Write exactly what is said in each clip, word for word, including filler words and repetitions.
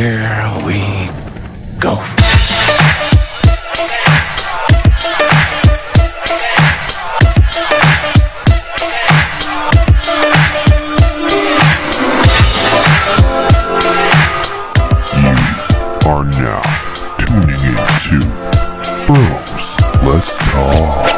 Here we go. You are now tuning into Bros Let's Talk.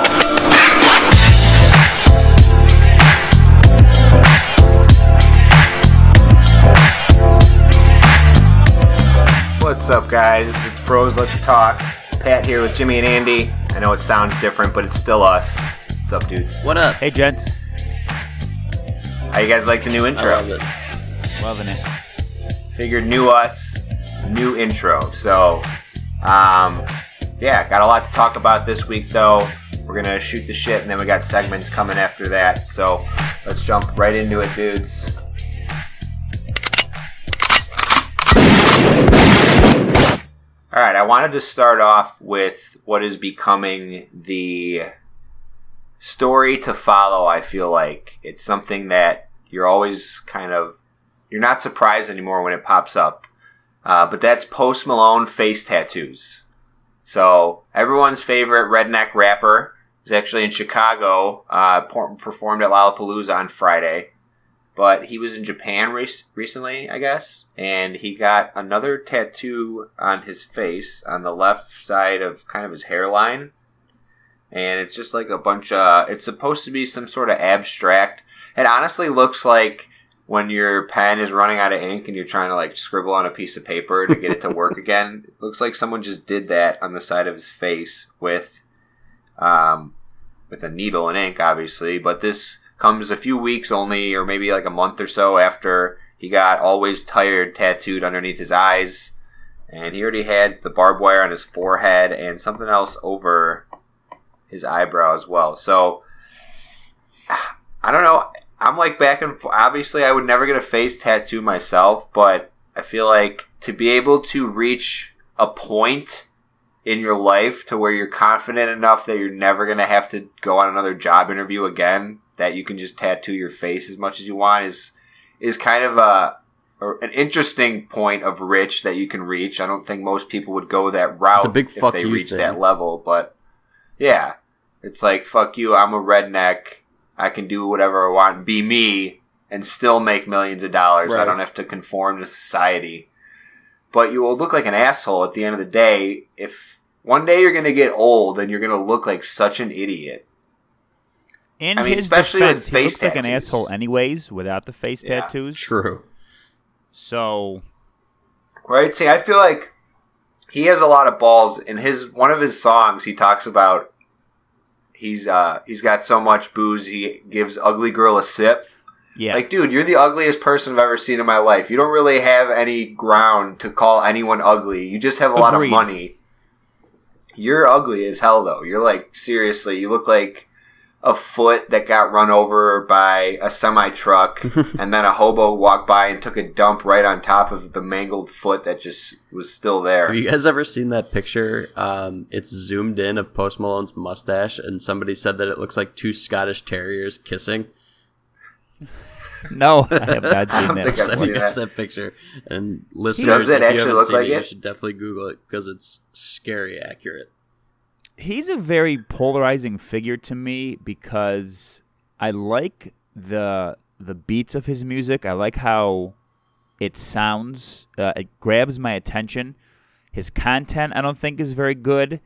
What's up, guys? It's Bros Let's Talk. Pat here with Jimmy and Andy. I know it sounds different, but it's still us. What's up, dudes? What up? Hey, gents. How you guys like the new intro? I love it. Loving it. Figured new us, new intro. So, um, yeah, got a lot to talk about this week, though. We're going to shoot the shit, and then we got segments coming after that. So, let's jump right into it, dudes. All right, I wanted to start off with what is becoming the story to follow, I feel like. It's something that you're always kind of, you're not surprised anymore when it pops up. Uh, but that's Post Malone face tattoos. So everyone's favorite redneck rapper is actually in Chicago, uh, performed at Lollapalooza on Friday. But he was in Japan re- recently, I guess, and he got another tattoo on his face on the left side of kind of his hairline. And it's just like a bunch of, it's supposed to be some sort of abstract. It honestly looks like when your pen is running out of ink and you're trying to like scribble on a piece of paper to get it to work again. It looks like someone just did that on the side of his face with, um, with a needle and ink, obviously. But this comes a few weeks only, or maybe like a month or so after he got Always Tired tattooed underneath his eyes. And he already had the barbed wire on his forehead and something else over his eyebrow as well. So, I don't know. I'm like back and forth. Obviously, I would never get a face tattoo myself, but I feel like to be able to reach a point in your life to where you're confident enough that you're never going to have to go on another job interview again, that you can just tattoo your face as much as you want is is kind of a or an interesting point of rich that you can reach. I don't think most people would go that route it's a big fuck if they reach thing. that level. But yeah, it's like, fuck you, I'm a redneck. I can do whatever I want, be me, and still make millions of dollars. Right. I don't have to conform to society. But you will look like an asshole at the end of the day. If one day you're going to get old and you're going to look like such an idiot. In I mean, his especially defense, with face he looks tattoos. Like an asshole anyways without the face yeah, tattoos. True. So, right? See, I feel like he has a lot of balls. In his one of his songs, he talks about he's uh, he's got so much booze he gives ugly girl a sip. Yeah, like, dude, you're the ugliest person I've ever seen in my life. You don't really have any ground to call anyone ugly. You just have a Agreed. lot of money. You're ugly as hell, though. You're like, seriously, you look like a foot that got run over by a semi-truck, and then a hobo walked by and took a dump right on top of the mangled foot that just was still there. Have you guys ever seen that picture? Um, it's zoomed in of Post Malone's mustache, and somebody said that it looks like two Scottish Terriers kissing. No, I have not seen that. Send you guys that picture. And listeners, if you haven't seen it, you should definitely Google it, because it's scary accurate. He's a very polarizing figure to me because I like the the beats of his music. I like how it sounds. Uh, it grabs my attention. His content, I don't think, is very good.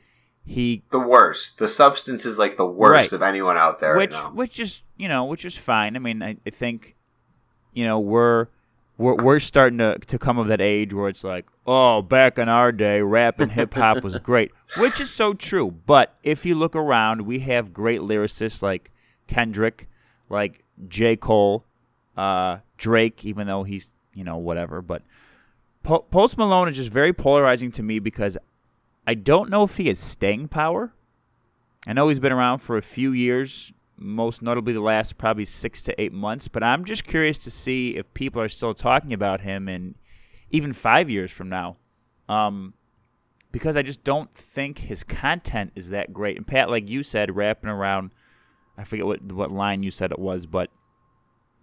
He the worst. The substance is like the worst right. of anyone out there. Which, right now. which is you know, which is fine. I mean, I, I think you know we're we're we're starting to to come of that age where it's like, oh, back in our day, rap and hip-hop was great, which is so true. But if you look around, we have great lyricists like Kendrick, like J. Cole, uh, Drake, even though he's, you know, whatever. But po- Post Malone is just very polarizing to me because I don't know if he has staying power. I know he's been around for a few years, most notably the last probably six to eight months. But I'm just curious to see if people are still talking about him and even five years from now, um, because I just don't think his content is that great. And Pat, like you said, rapping around, I forget what what line you said it was, but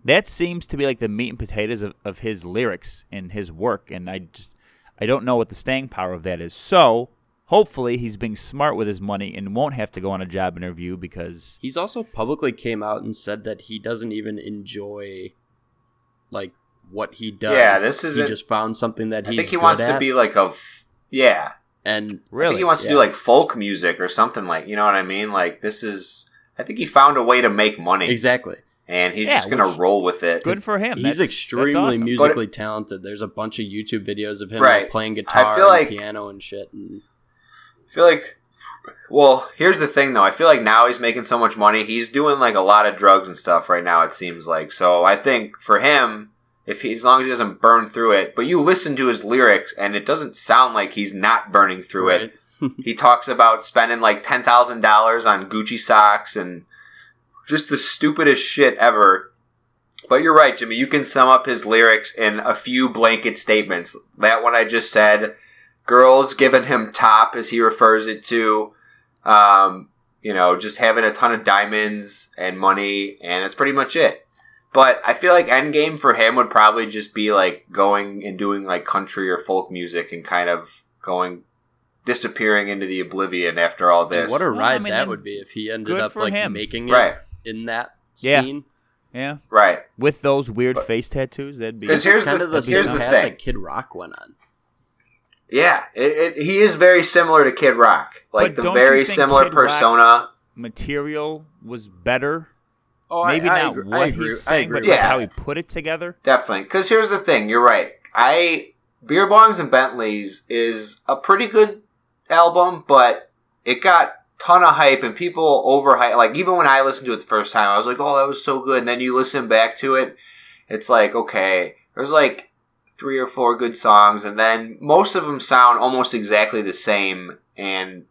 that seems to be like the meat and potatoes of, of his lyrics and his work. And I just I don't know what the staying power of that is. So hopefully he's being smart with his money and won't have to go on a job interview, because he's also publicly came out and said that he doesn't even enjoy like what he does. Yeah, this is he just found something that he's I think he wants at. to be like a f- yeah. And really, I think he wants yeah. to do like folk music or something, like, you know what I mean? Like, this is, I think he found a way to make money. Exactly. And he's yeah, just going to roll with it. Good for him. He's that's, extremely that's awesome. musically it, talented. There's a bunch of YouTube videos of him right. like, playing guitar I feel and like, piano and shit. And I feel like, well, here's the thing though. I feel like now he's making so much money. He's doing like a lot of drugs and stuff right now, it seems like. So I think for him, if he, as long as he doesn't burn through it, but you listen to his lyrics and it doesn't sound like he's not burning through right. it. He talks about spending like ten thousand dollars on Gucci socks and just the stupidest shit ever. But you're right, Jimmy. You can sum up his lyrics in a few blanket statements. That one I just said, girls giving him top as he refers it to, um, you know, just having a ton of diamonds and money, and that's pretty much it. But I feel like endgame for him would probably just be like going and doing like country or folk music and kind of going disappearing into the oblivion after all this. Dude, what a ride well, I mean, that would be if he ended up like him. making it right. in that yeah. scene. Yeah, right. With those weird but, face tattoos, that'd be. Because here's kind the, of the, here's the thing that Kid Rock went on. Yeah, it, it, he is very similar to Kid Rock, like but the very similar Kid persona. Rock's material was better. Oh, Maybe I, I not agree. what he's saying, but yeah. like how he put it together. Definitely. Because here's the thing. You're right. I Beer Bongs and Bentleys is a pretty good album, but it got a ton of hype and people overhype. Like, even when I listened to it the first time, I was like, oh, that was so good. And then you listen back to it, it's like, okay, there's like three or four good songs, and then most of them sound almost exactly the same. And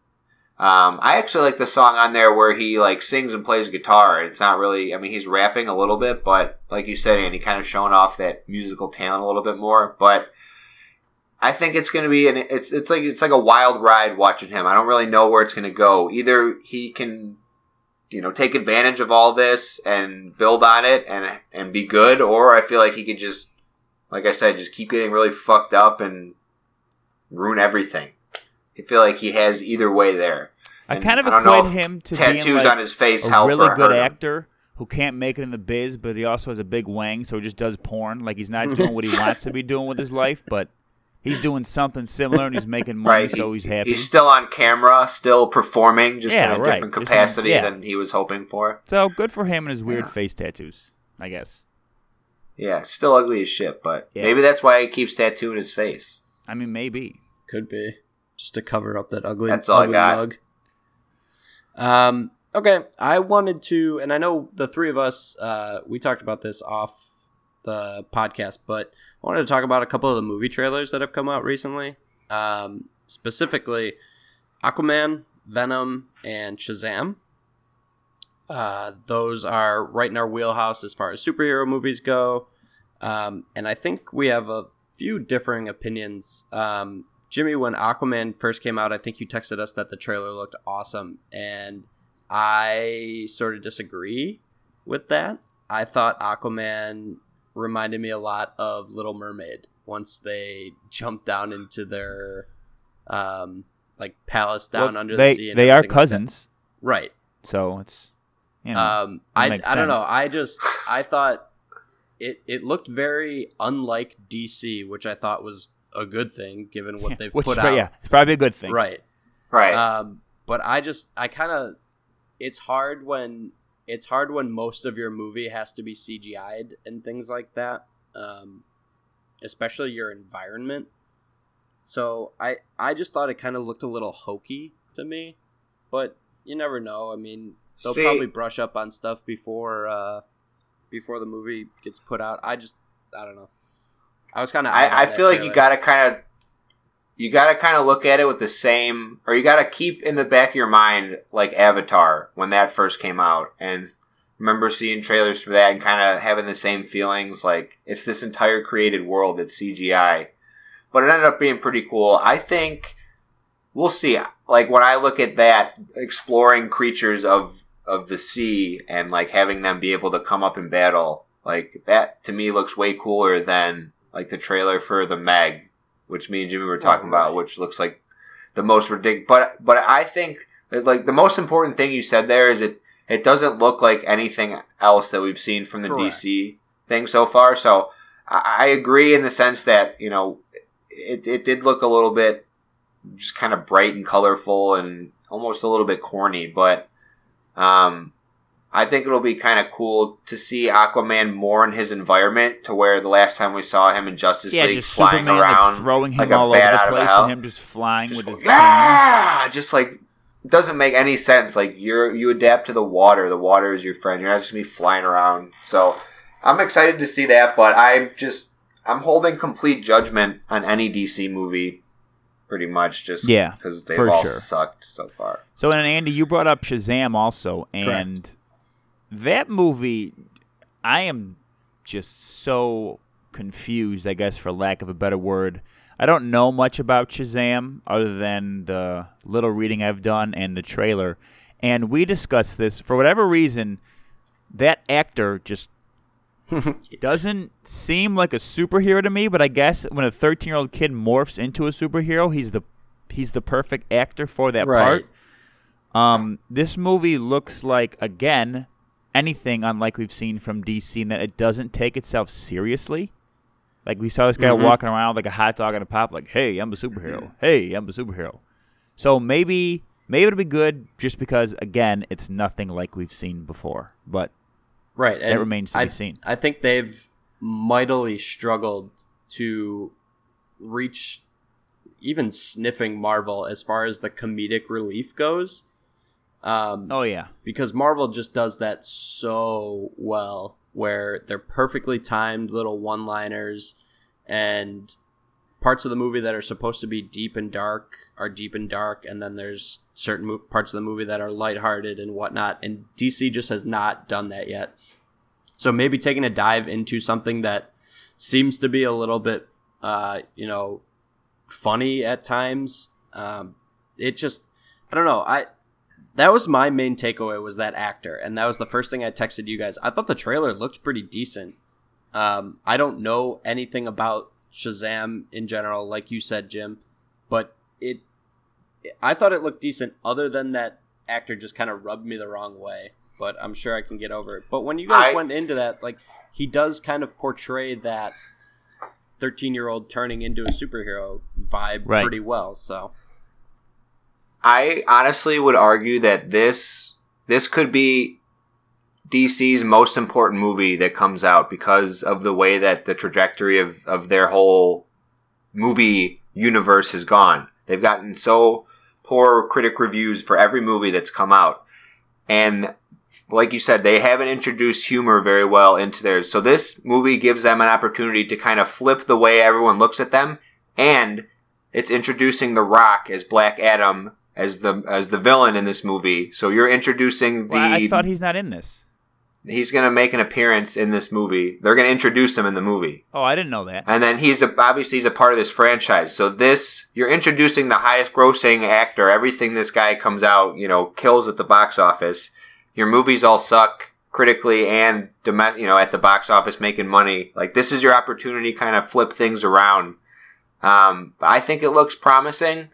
Um, I actually like the song on there where he like sings and plays guitar. It's not really, I mean, he's rapping a little bit, but like you said, Andy, kind of showing off that musical talent a little bit more. But I think it's going to be, an, it's it's like it's like a wild ride watching him. I don't really know where it's going to go. Either he can, you know, take advantage of all this and build on it and and be good, or I feel like he could just, like I said, just keep getting really fucked up and ruin everything. I feel like he has either way there. And I kind of I equate him to tattoos being like on his face, a really good actor who can't make it in the biz, but he also has a big wang, so he just does porn. Like, he's not doing what he wants to be doing with his life, but he's doing something similar, and he's making money, right. so he's happy. He's still on camera, still performing, just yeah, in a right. different capacity just, yeah. than he was hoping for. So good for him and his weird yeah. face tattoos, I guess. Yeah, still ugly as shit, but yeah. maybe that's why he keeps tattooing his face. I mean, maybe. Could be. Just to cover up that ugly, That's all ugly I got. mug. Um, okay, I wanted to, and I know the three of us, uh, we talked about this off the podcast, but I wanted to talk about a couple of the movie trailers that have come out recently. Um, specifically, Aquaman, Venom, and Shazam. Uh, those are right in our wheelhouse as far as superhero movies go. Um, and I think we have a few differing opinions. Um, Jimmy, when Aquaman first came out, I think you texted us that the trailer looked awesome, and I sort of disagree with that. I thought Aquaman reminded me a lot of Little Mermaid once they jumped down into their um, like palace down well, under they, the sea. And they are cousins, like right? So it's you know, um, it I I don't know. I just I thought it it looked very unlike D C, which I thought was a good thing given what they've Which, put out. Yeah, it's probably a good thing. Right. Right. Um, but I just, I kind of, it's hard when, it's hard when most of your movie has to be C G I'd and things like that. Um, especially your environment. So I, I just thought it kind of looked a little hokey to me, but you never know. I mean, they'll See, probably brush up on stuff before, uh, before the movie gets put out. I just, I don't know. I was kind of. I, I feel like trailer. you gotta kind of, you gotta kind of look at it with the same, or you gotta keep in the back of your mind like Avatar when that first came out, and remember seeing trailers for that and kind of having the same feelings. Like, it's this entire created world that's C G I, but it ended up being pretty cool. I think we'll see. Like, when I look at that, exploring creatures of of the sea and like having them be able to come up in battle, like that to me looks way cooler than. Like the trailer for The Meg, which me and Jimmy were talking oh, right. about, which looks like the most ridiculous. But but I think that, like, the most important thing you said there is it it doesn't look like anything else that we've seen from the Correct. D C thing so far. So I, I agree in the sense that, you know, it it did look a little bit just kind of bright and colorful and almost a little bit corny, but um, I think it'll be kind of cool to see Aquaman more in his environment, to where the last time we saw him in Justice yeah, League just flying Superman, around, like, throwing him like all a bat over the place, out of and him just flying just with going, his yeah, just like doesn't make any sense. Like you're you adapt to the water. The water is your friend. You're not just gonna be flying around. So I'm excited to see that, but I'm just I'm holding complete judgment on any D C movie. Pretty much just yeah, because they've all sure. sucked so far. So, and Andy, you brought up Shazam also, and Correct. That movie, I am just so confused, I guess, for lack of a better word. I don't know much about Shazam other than the little reading I've done and the trailer, and we discussed this. For whatever reason, that actor just doesn't seem like a superhero to me, but I guess when a thirteen-year-old kid morphs into a superhero, he's the he's the perfect actor for that right. part. Um, this movie looks like, again, anything unlike we've seen from D C in that it doesn't take itself seriously. Like, we saw this guy mm-hmm. walking around like a hot dog and a pop, like, hey, I'm a superhero. Mm-hmm. Hey, I'm a superhero. So maybe maybe it'll be good just because, again, it's nothing like we've seen before, but... Right, and that remains to be I, seen. I think they've mightily struggled to reach even sniffing Marvel as far as the comedic relief goes. Um, oh, yeah. Because Marvel just does that so well, where they're perfectly timed little one-liners, and parts of the movie that are supposed to be deep and dark are deep and dark, and then there's certain mo- parts of the movie that are lighthearted and whatnot, and D C just has not done that yet. So maybe taking a dive into something that seems to be a little bit, uh, you know, funny at times. Um, it just, I don't know. I that was my main takeaway, was that actor, and that was the first thing I texted you guys. I thought the trailer looked pretty decent. Um, I don't know anything about Shazam in general, like you said, Jim, but it I thought it looked decent, other than that actor just kind of rubbed me the wrong way, but I'm sure I can get over it. But when you guys I, went into that, like, he does kind of portray that thirteen-year-old turning into a superhero vibe right. pretty well, so. I honestly would argue that this this could be D C's most important movie that comes out, because of the way that the trajectory of, of their whole movie universe has gone. They've gotten so poor critic reviews for every movie that's come out. And like you said, they haven't introduced humor very well into theirs. So this movie gives them an opportunity to kind of flip the way everyone looks at them. And it's introducing The Rock as Black Adam as the as the villain in this movie. So you're introducing the... Well, I thought he's not in this. He's going to make an appearance in this movie. They're going to introduce him in the movie. Oh, I didn't know that. And then he's a, obviously he's a part of this franchise. So this, you're introducing the highest grossing actor. Everything this guy comes out, you know, kills at the box office. Your movies all suck critically and, you know, at the box office making money. Like, this is your opportunity to kind of flip things around. Um, I think it looks promising.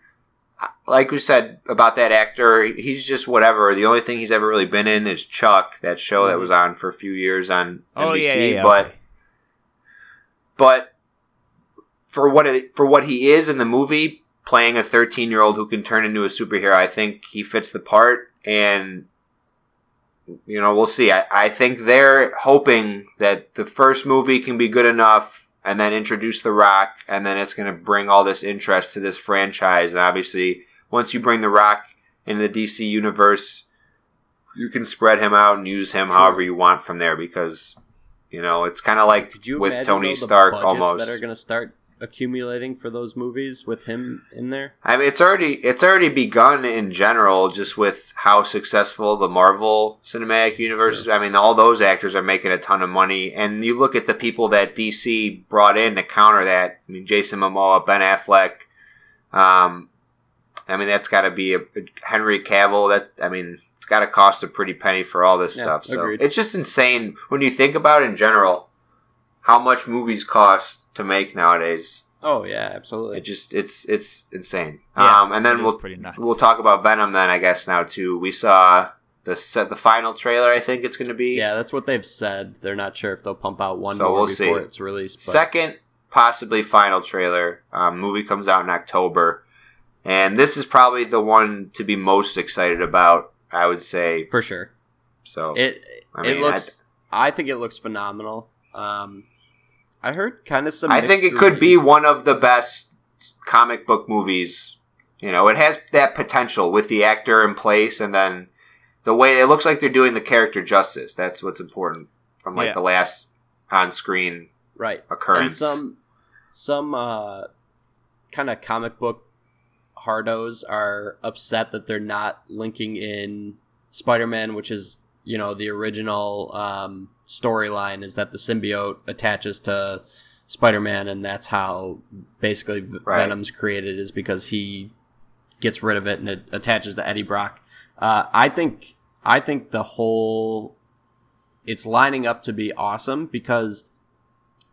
Like we said about that actor, he's just whatever. The only thing he's ever really been in is Chuck, that show that was on for a few years on oh, N B C. Yeah, yeah, yeah. But, but for what it, for what he is in the movie, playing a thirteen-year-old who can turn into a superhero, I think he fits the part. And you know, we'll see. I, I think they're hoping that the first movie can be good enough, and then introduce The Rock, and then it's going to bring all this interest to this franchise. And obviously, once you bring The Rock into the D C universe, you can spread him out and use him however you want from there, because, you know, it's kind of like with Tony Stark almost. That are going to start accumulating for those movies with him in there. I mean, it's already it's already begun in general, just with how successful the Marvel Cinematic Universe is. Sure. I mean, all those actors are making a ton of money, and you look at the people that D C brought in to counter that. I mean, Jason Momoa, Ben Affleck. Um, I mean, that's got to be a, a Henry Cavill. That I mean, it's got to cost a pretty penny for all this yeah, stuff. So agreed. It's just insane when you think about it in general how much movies cost to make nowadays. Oh yeah, absolutely. It just it's it's insane. Yeah, um, and then we'll we'll talk about Venom then, I guess, now too. We saw the set the final trailer. I think it's going to be yeah. That's what they've said. They're not sure if they'll pump out one so more we'll before see. It's released. But... Second, possibly final trailer. Um, movie comes out in October, and this is probably the one to be most excited about. I would say for sure. So it I mean, it looks. I, I think it looks phenomenal. Um, I heard kind of some. I think it could be one of the best comic book movies. You know, it has that potential with the actor in place, and then the way it looks like they're doing the character justice. That's what's important from like yeah. the last on-screen right occurrence. And some some uh, kind of comic book hardos are upset that they're not linking in Spider-Man, which is you know the original. Um, storyline is that the symbiote attaches to Spider-Man, and that's how basically right. Venom's created, is because he gets rid of it and it attaches to Eddie Brock. Uh, I think I think the whole it's lining up to be awesome because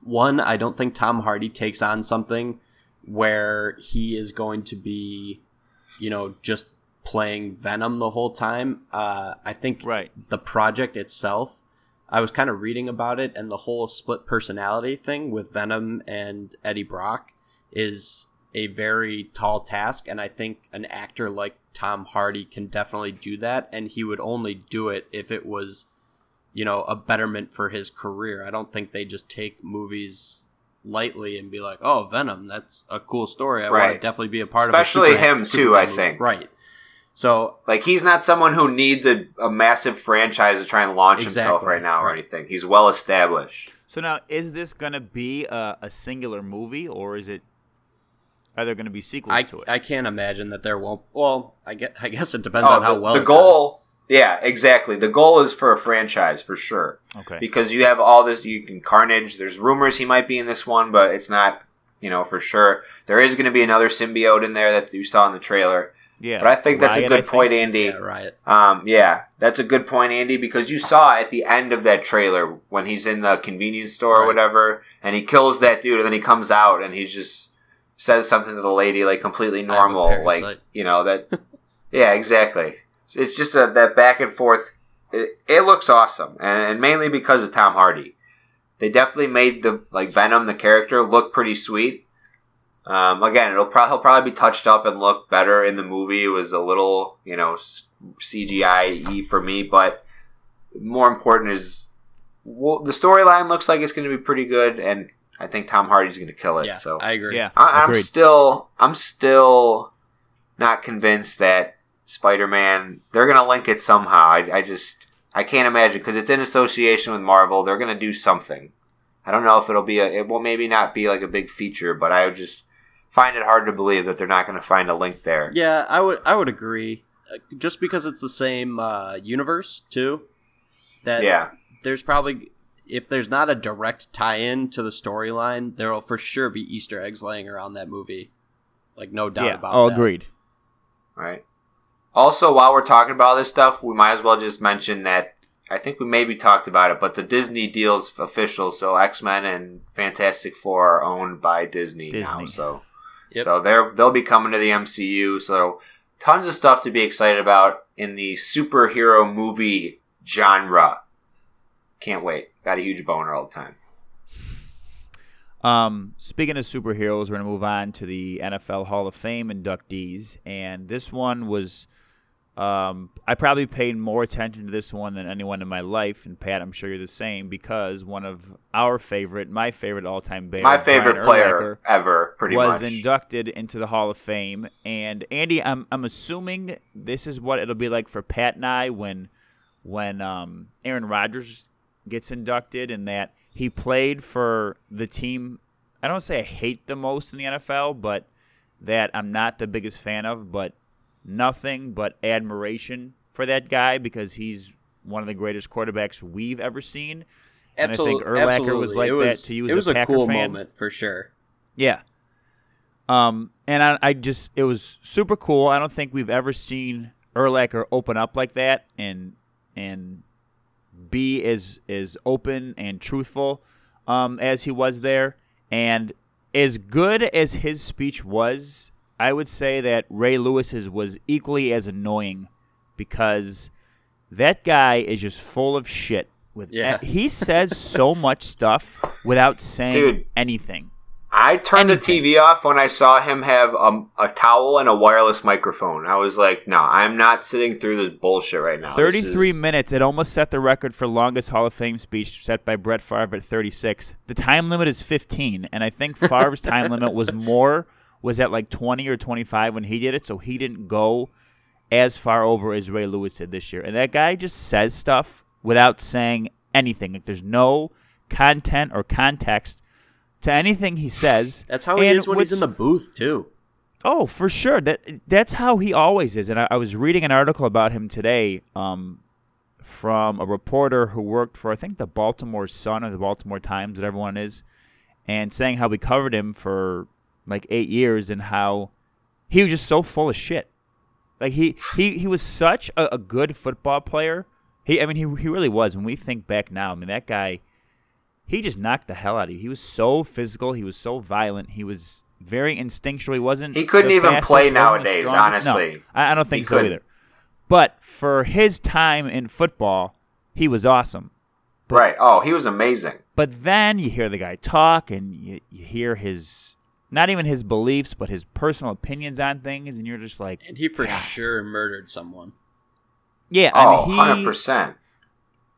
one, I don't think Tom Hardy takes on something where he is going to be, you know, just playing Venom the whole time. Uh, I think right. the project itself. I was kind of reading about it, and the whole split personality thing with Venom and Eddie Brock is a very tall task, and I think an actor like Tom Hardy can definitely do that, and he would only do it if it was, you know, a betterment for his career. I don't think they just take movies lightly and be like, oh, Venom, that's a cool story. I right. want to definitely be a part Especially of it. Especially him, super too, I movie. Think. Right. So, like, he's not someone who needs a, a massive franchise to try and launch exactly, himself right now or right. anything. He's well established. So now, is this going to be a, a singular movie, or is it? Are there going to be sequels I, to it? I can't imagine that there won't. Well, I guess, I guess it depends oh, on how the, well the it goal. Does. Yeah, exactly. The goal is for a franchise for sure. Okay, because you have all this. You can Carnage. There's rumors he might be in this one, but it's not. You know for sure there is going to be another symbiote in there that you saw in the trailer. Yeah, but I think that's Riot, a good point, Andy. Yeah, Riot. Um, yeah, that's a good point, Andy, because you saw at the end of that trailer when he's in the convenience store right. or whatever, and he kills that dude, and then he comes out and he just says something to the lady like completely normal, like you know that. yeah, exactly. It's just a, that back and forth. It, it looks awesome, and, and mainly because of Tom Hardy. They definitely made the like Venom, the character, look pretty sweet. Um, again, it'll pro- he'll probably be touched up and look better in the movie. It was a little, you know, C G I-y for me, but more important is well, the storyline looks like it's going to be pretty good, and I think Tom Hardy's going to kill it. Yeah, so I agree. Yeah, I- I'm still, I'm still not convinced that Spider-Man they're going to link it somehow. I, I just I can't imagine because it's in association with Marvel. They're going to do something. I don't know if it'll be a. It will maybe not be like a big feature, but I would just. Find it hard to believe that they're not going to find a link there. Yeah, I would I would agree. Just because it's the same uh, universe, too. That yeah. There's probably, if there's not a direct tie-in to the storyline, there will for sure be Easter eggs laying around that movie. Like, no doubt yeah, about all that. Yeah, agreed. All right. Also, while we're talking about all this stuff, we might as well just mention that, I think we maybe talked about it, but the Disney deal's official, so X-Men and Fantastic Four are owned by Disney, Disney. now, so... Yep. So they're, they'll be coming to the M C U. So tons of stuff to be excited about in the superhero movie genre. Can't wait. Got a huge boner all the time. Um, speaking of superheroes, we're going to move on to the N F L Hall of Fame inductees. And this one was um, – I probably paid more attention to this one than anyone in my life. And, Pat, I'm sure you're the same because one of our favorite, my favorite all-time Bear, my favorite Ryan player ever, pretty was much. Was inducted into the Hall of Fame. And, Andy, I'm I'm assuming this is what it'll be like for Pat and I when, when um, Aaron Rodgers gets inducted and that – he played for the team, I don't say I hate the most in the N F L, but that I'm not the biggest fan of, but nothing but admiration for that guy because he's one of the greatest quarterbacks we've ever seen. Absolutely. And I think Urlacher absolutely. was like was, that to you as a Packer fan. It was a, a cool fan. moment for sure. Yeah. Um, and I, I just, it was super cool. I don't think we've ever seen Urlacher open up like that and and. be as, as open and truthful um, as he was there. And as good as his speech was, I would say that Ray Lewis's was equally as annoying, because that guy is just full of shit. With yeah. e- he says so much stuff without saying Dude, anything. I turned anything. the T V off when I saw him have a, a towel and a wireless microphone. I was like, no, I'm not sitting through this bullshit right now. thirty-three is... minutes. It almost set the record for longest Hall of Fame speech, set by Brett Favre at thirty-six. The time limit is fifteen, and I think Favre's time limit was more... was at like twenty or twenty-five when he did it, so he didn't go as far over as Ray Lewis did this year. And that guy just says stuff without saying anything. Like, there's no content or context to anything he says. That's how he and is when which, he's in the booth, too. Oh, for sure. That That's how he always is. And I, I was reading an article about him today um, from a reporter who worked for, I think, the Baltimore Sun or the Baltimore Times, whatever one is, and saying how we covered him for... like eight years, and how he was just so full of shit. Like he he, he was such a, a good football player. He I mean he he really was. When we think back now, I mean that guy, he just knocked the hell out of you. He was so physical. He was so violent. He was very instinctual. He wasn't. He couldn't even fastest, play nowadays. Honestly, no, I, I don't think he so couldn't. either. But for his time in football, he was awesome. But, right. Oh, he was amazing. But then you hear the guy talk, and you, you hear his. Not even his beliefs, but his personal opinions on things, and you're just like... And he for yeah. sure murdered someone. Yeah, oh, I mean, he... one hundred percent.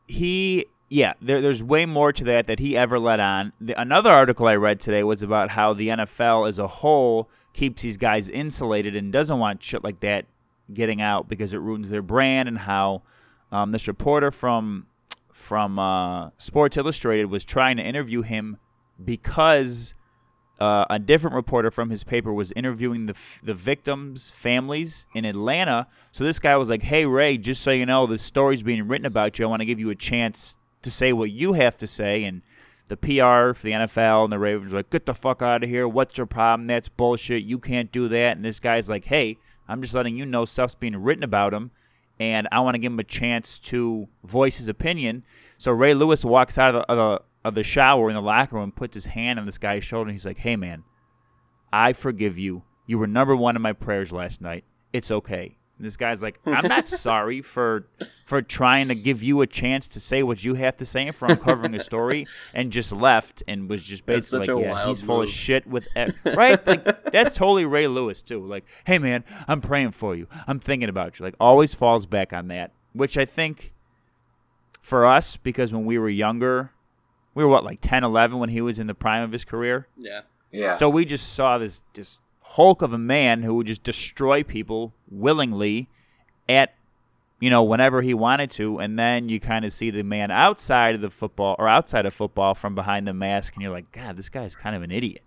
He... Yeah, there, there's way more to that that he ever let on. The, another article I read today was about how the N F L as a whole keeps these guys insulated and doesn't want shit like that getting out because it ruins their brand, and how um, this reporter from, from uh, Sports Illustrated was trying to interview him because... Uh, a different reporter from his paper was interviewing the f- the victims' families in Atlanta. So this guy was like, hey, Ray, just so you know, the story's being written about you. I want to give you a chance to say what you have to say. And the P R for the N F L and the Ravens were like, get the fuck out of here. What's your problem? That's bullshit. You can't do that. And this guy's like, hey, I'm just letting you know stuff's being written about him, and I want to give him a chance to voice his opinion. So Ray Lewis walks out of the... Uh, of the shower in the locker room, puts his hand on this guy's shoulder, and he's like, hey, man, I forgive you. You were number one in my prayers last night. It's okay. And this guy's like, I'm not sorry for for trying to give you a chance to say what you have to say for uncovering a story, and just left and was just basically like, yeah, he's move. full of shit. With e-. Right? Like, that's totally Ray Lewis, too. Like, hey, man, I'm praying for you. I'm thinking about you. Like, always falls back on that, which I think for us, because when we were younger, we were, what, like ten, eleven when he was in the prime of his career? Yeah. Yeah. So we just saw this, this hulk of a man who would just destroy people willingly at, you know, whenever he wanted to. And then you kind of see the man outside of the football or outside of football from behind the mask. And you're like, God, this guy's kind of an idiot.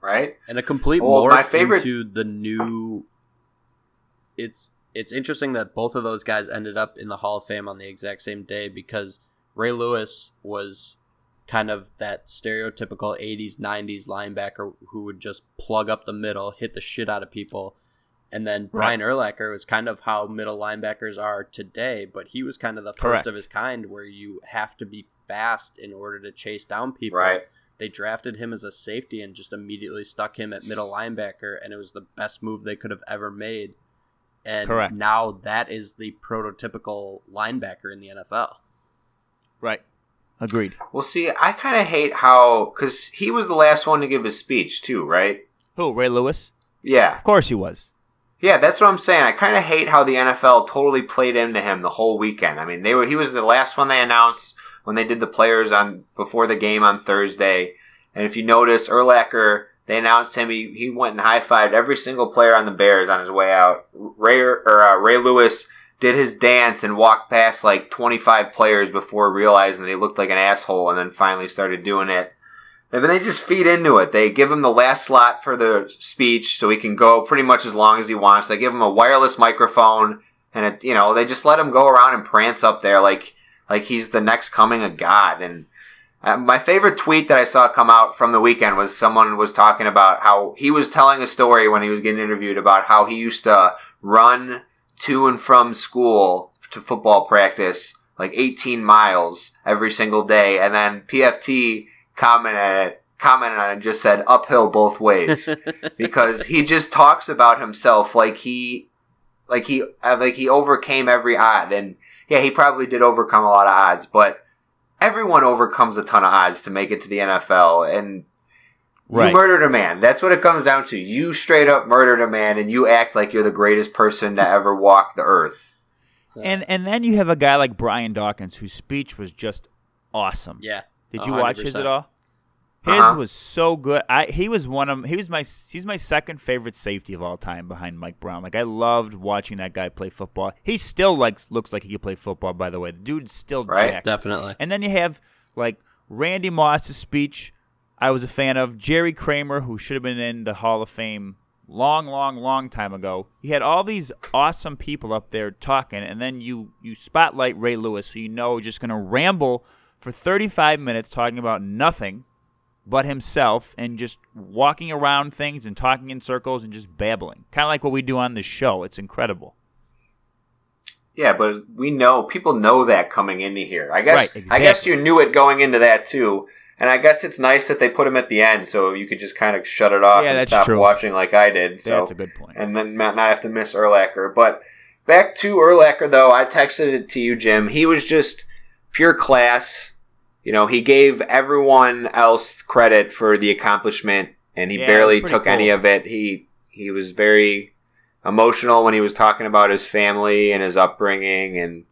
Right. And a complete well, morph my favorite... into the new. It's, it's interesting that both of those guys ended up in the Hall of Fame on the exact same day, because Ray Lewis was kind of that stereotypical eighties, nineties linebacker who would just plug up the middle, hit the shit out of people. And then Brian right. Urlacher was kind of how middle linebackers are today, but he was kind of the Correct. first of his kind, where you have to be fast in order to chase down people. Right. They drafted him as a safety and just immediately stuck him at middle linebacker, and it was the best move they could have ever made. And Correct. now that is the prototypical linebacker in the N F L. Right. Agreed. Well, see, I kind of hate how... Because he was the last one to give his speech, too, right? Who, Ray Lewis? Yeah. Of course he was. Yeah, that's what I'm saying. I kind of hate how the N F L totally played into him the whole weekend. I mean, they were he was the last one they announced when they did the players on before the game on Thursday. And if you notice, Urlacher, they announced him. He, he went and high-fived every single player on the Bears on his way out. Ray, or, uh, Ray Lewis... did his dance and walked past like twenty-five players before realizing that he looked like an asshole, and then finally started doing it. And then they just feed into it. They give him the last slot for the speech so he can go pretty much as long as he wants. They give him a wireless microphone, and it, you know, they just let him go around and prance up there like like he's the next coming of God. And uh, my favorite tweet that I saw come out from the weekend was someone was talking about how he was telling a story when he was getting interviewed about how he used to run to and from school to football practice, like eighteen miles every single day. And then P F T commented commented on it and just said uphill both ways, because he just talks about himself like he like he like he overcame every odd, and yeah, he probably did overcome a lot of odds, but everyone overcomes a ton of odds to make it to the N F L, and right. You murdered a man. That's what it comes down to. You straight up murdered a man, and you act like you're the greatest person to ever walk the earth. And and then you have a guy like Brian Dawkins, whose speech was just awesome. Yeah. Did you one hundred percent watch his at all? His uh-huh. was so good. I he was one of he was my he's my second favorite safety of all time behind Mike Brown. Like, I loved watching that guy play football. He still like looks like he could play football, by the way. The dude's still right? jacked. Definitely. And then you have like Randy Moss's speech. I was a fan of Jerry Kramer, who should have been in the Hall of Fame long, long, long time ago. You had all these awesome people up there talking, and then you, you spotlight Ray Lewis, who you know is just going to ramble for thirty-five minutes talking about nothing but himself and just walking around things and talking in circles and just babbling. Kind of like what we do on this show. It's incredible. Yeah, but we know, people know that coming into here. I guess, right, exactly. I guess you knew it going into that, too. And I guess it's nice that they put him at the end, so you could just kind of shut it off yeah, and stop true. watching like I did. So. That's a good point. And then not have to miss Urlacher. But back to Urlacher, though, I texted it to you, Jim. He was just pure class. You know, he gave everyone else credit for the accomplishment, and he yeah, barely took cool. any of it. He he was very emotional when he was talking about his family and his upbringing, and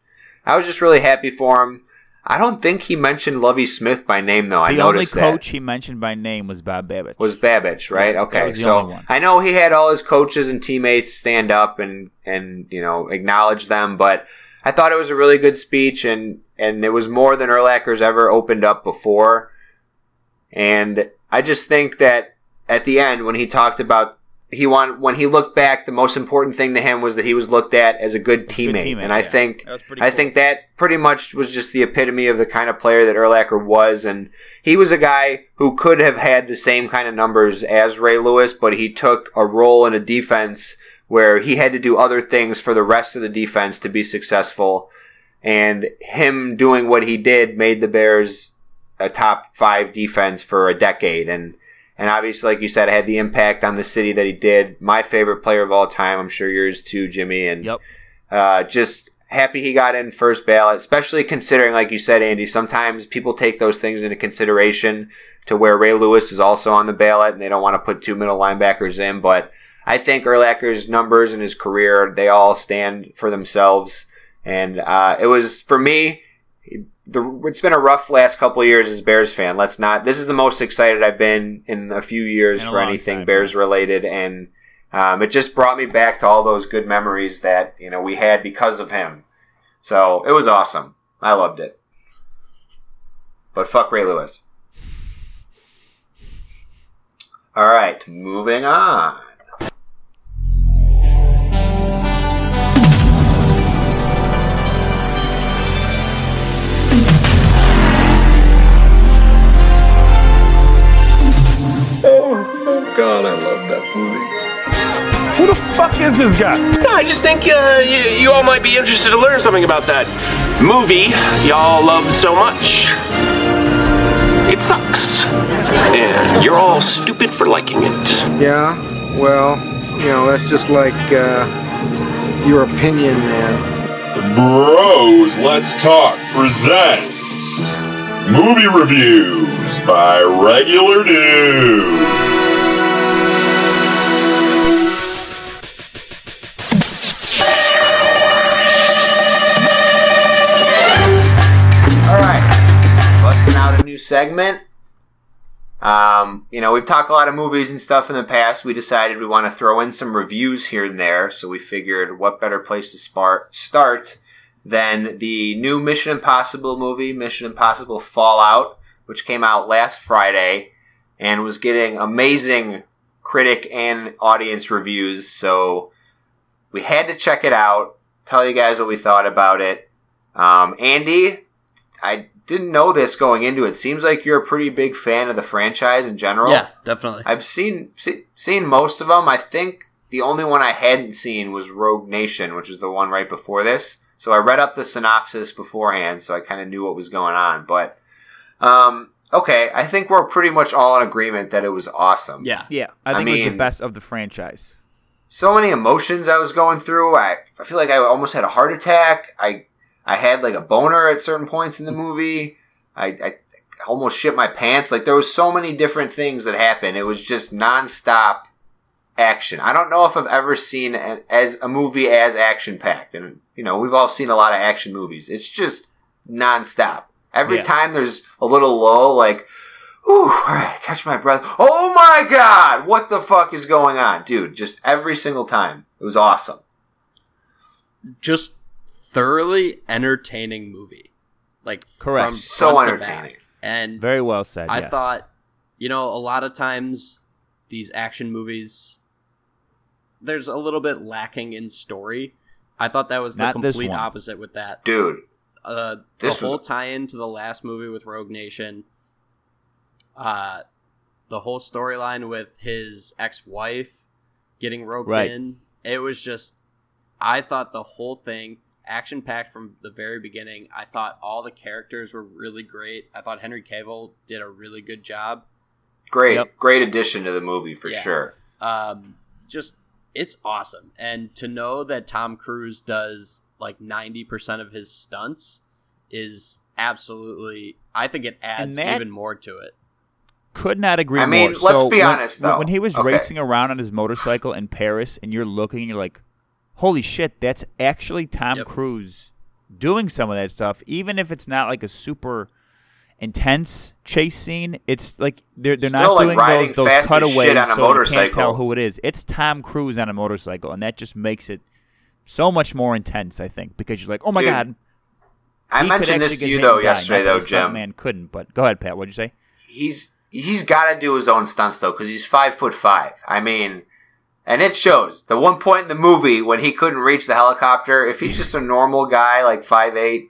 I was just really happy for him. I don't think he mentioned Lovie Smith by name, though. I noticed that. The only coach he mentioned by name was Bob Babich. Was Babich, right? Okay, so I know he had all his coaches and teammates stand up and, and you know, acknowledge them, but I thought it was a really good speech, and, and it was more than Urlacher's ever opened up before. And I just think that at the end, when he talked about he want, when he looked back, the most important thing to him was that he was looked at as a good teammate. Good teammate and I yeah. think I cool. think that pretty much was just the epitome of the kind of player that Urlacher was. And he was a guy who could have had the same kind of numbers as Ray Lewis, but he took a role in a defense where he had to do other things for the rest of the defense to be successful. And him doing what he did made the Bears a top five defense for a decade. And And obviously, like you said, it had the impact on the city that he did. My favorite player of all time. I'm sure yours too, Jimmy. And yep. uh, just happy he got in first ballot, especially considering, like you said, Andy, sometimes people take those things into consideration to where Ray Lewis is also on the ballot and they don't want to put two middle linebackers in. But I think Urlacher's numbers and his career, they all stand for themselves. And uh, it was, for me... The, it's been a rough last couple of years as a Bears fan. Let's not. This is the most excited I've been in a few years for anything Bears related, and um, it just brought me back to all those good memories that you know we had because of him. So it was awesome. I loved it. But fuck Ray Lewis. All right, moving on. God, I love that movie. Who the fuck is this guy? No, I just think uh, you, you all might be interested to learn something about that movie y'all love so much. It sucks. And you're all stupid for liking it. Yeah, well, you know, that's just like uh, your opinion, man. Bros, Let's Talk presents Movie Reviews by Regular Dudes. Segment. Um, you know, we've talked a lot of movies and stuff in the past. We decided we want to throw in some reviews here and there, so we figured what better place to start than the new Mission Impossible movie, Mission Impossible Fallout, which came out last Friday and was getting amazing critic and audience reviews, so we had to check it out, tell you guys what we thought about it. Um, Andy, I didn't know this going into it. Seems like you're a pretty big fan of the franchise in general. Yeah, definitely. I've seen see, seen most of them. I think the only one I hadn't seen was Rogue Nation, which is the one right before this. So I read up the synopsis beforehand, so I kind of knew what was going on. But um, okay, I think we're pretty much all in agreement that it was awesome. Yeah. Yeah. I think I mean, it was the best of the franchise. So many emotions I was going through. I, I feel like I almost had a heart attack. I I had like a boner at certain points in the movie. I, I almost shit my pants. Like there was so many different things that happened. It was just nonstop action. I don't know if I've ever seen an, as a movie as action packed. And you know, we've all seen a lot of action movies. It's just nonstop. Every yeah. time there's a little low, like, ooh, all right, catch my breath. Oh my God, what the fuck is going on? Dude, just every single time. It was awesome. Just thoroughly entertaining movie. Like, correct. From so entertaining. And very well said. I yes. thought, you know, a lot of times these action movies, there's a little bit lacking in story. I thought that was the Not complete opposite with that. Dude. Uh, the this whole was... tie-in to the last movie with Rogue Nation, uh, the whole storyline with his ex-wife getting roped right. in, it was just, I thought the whole thing, action-packed from the very beginning. I thought all the characters were really great. I thought Henry Cavill did a really good job. Great, yep. great addition to the movie for yeah. sure. Um, just, it's awesome. And to know that Tom Cruise does... like ninety percent of his stunts is absolutely, I think it adds even more to it. Could not agree more. I mean, more. let's so be when, honest, though. When he was okay. racing around on his motorcycle in Paris and you're looking and you're like, holy shit, that's actually Tom yep. Cruise doing some of that stuff. Even if it's not like a super intense chase scene, it's like they're they're Still not like doing riding those, those cutaways on a so motorcycle. You can't tell who it is. It's Tom Cruise on a motorcycle, and that just makes it so much more intense, I think, because you're like, oh my Dude, God. I mentioned this to you, though, yesterday, though, Jim. Man couldn't, but go ahead, Pat. What'd you say? He's He's got to do his own stunts, though, because he's five foot five. I mean, and it shows. The one point in the movie when he couldn't reach the helicopter, if he's just a normal guy, like five eight,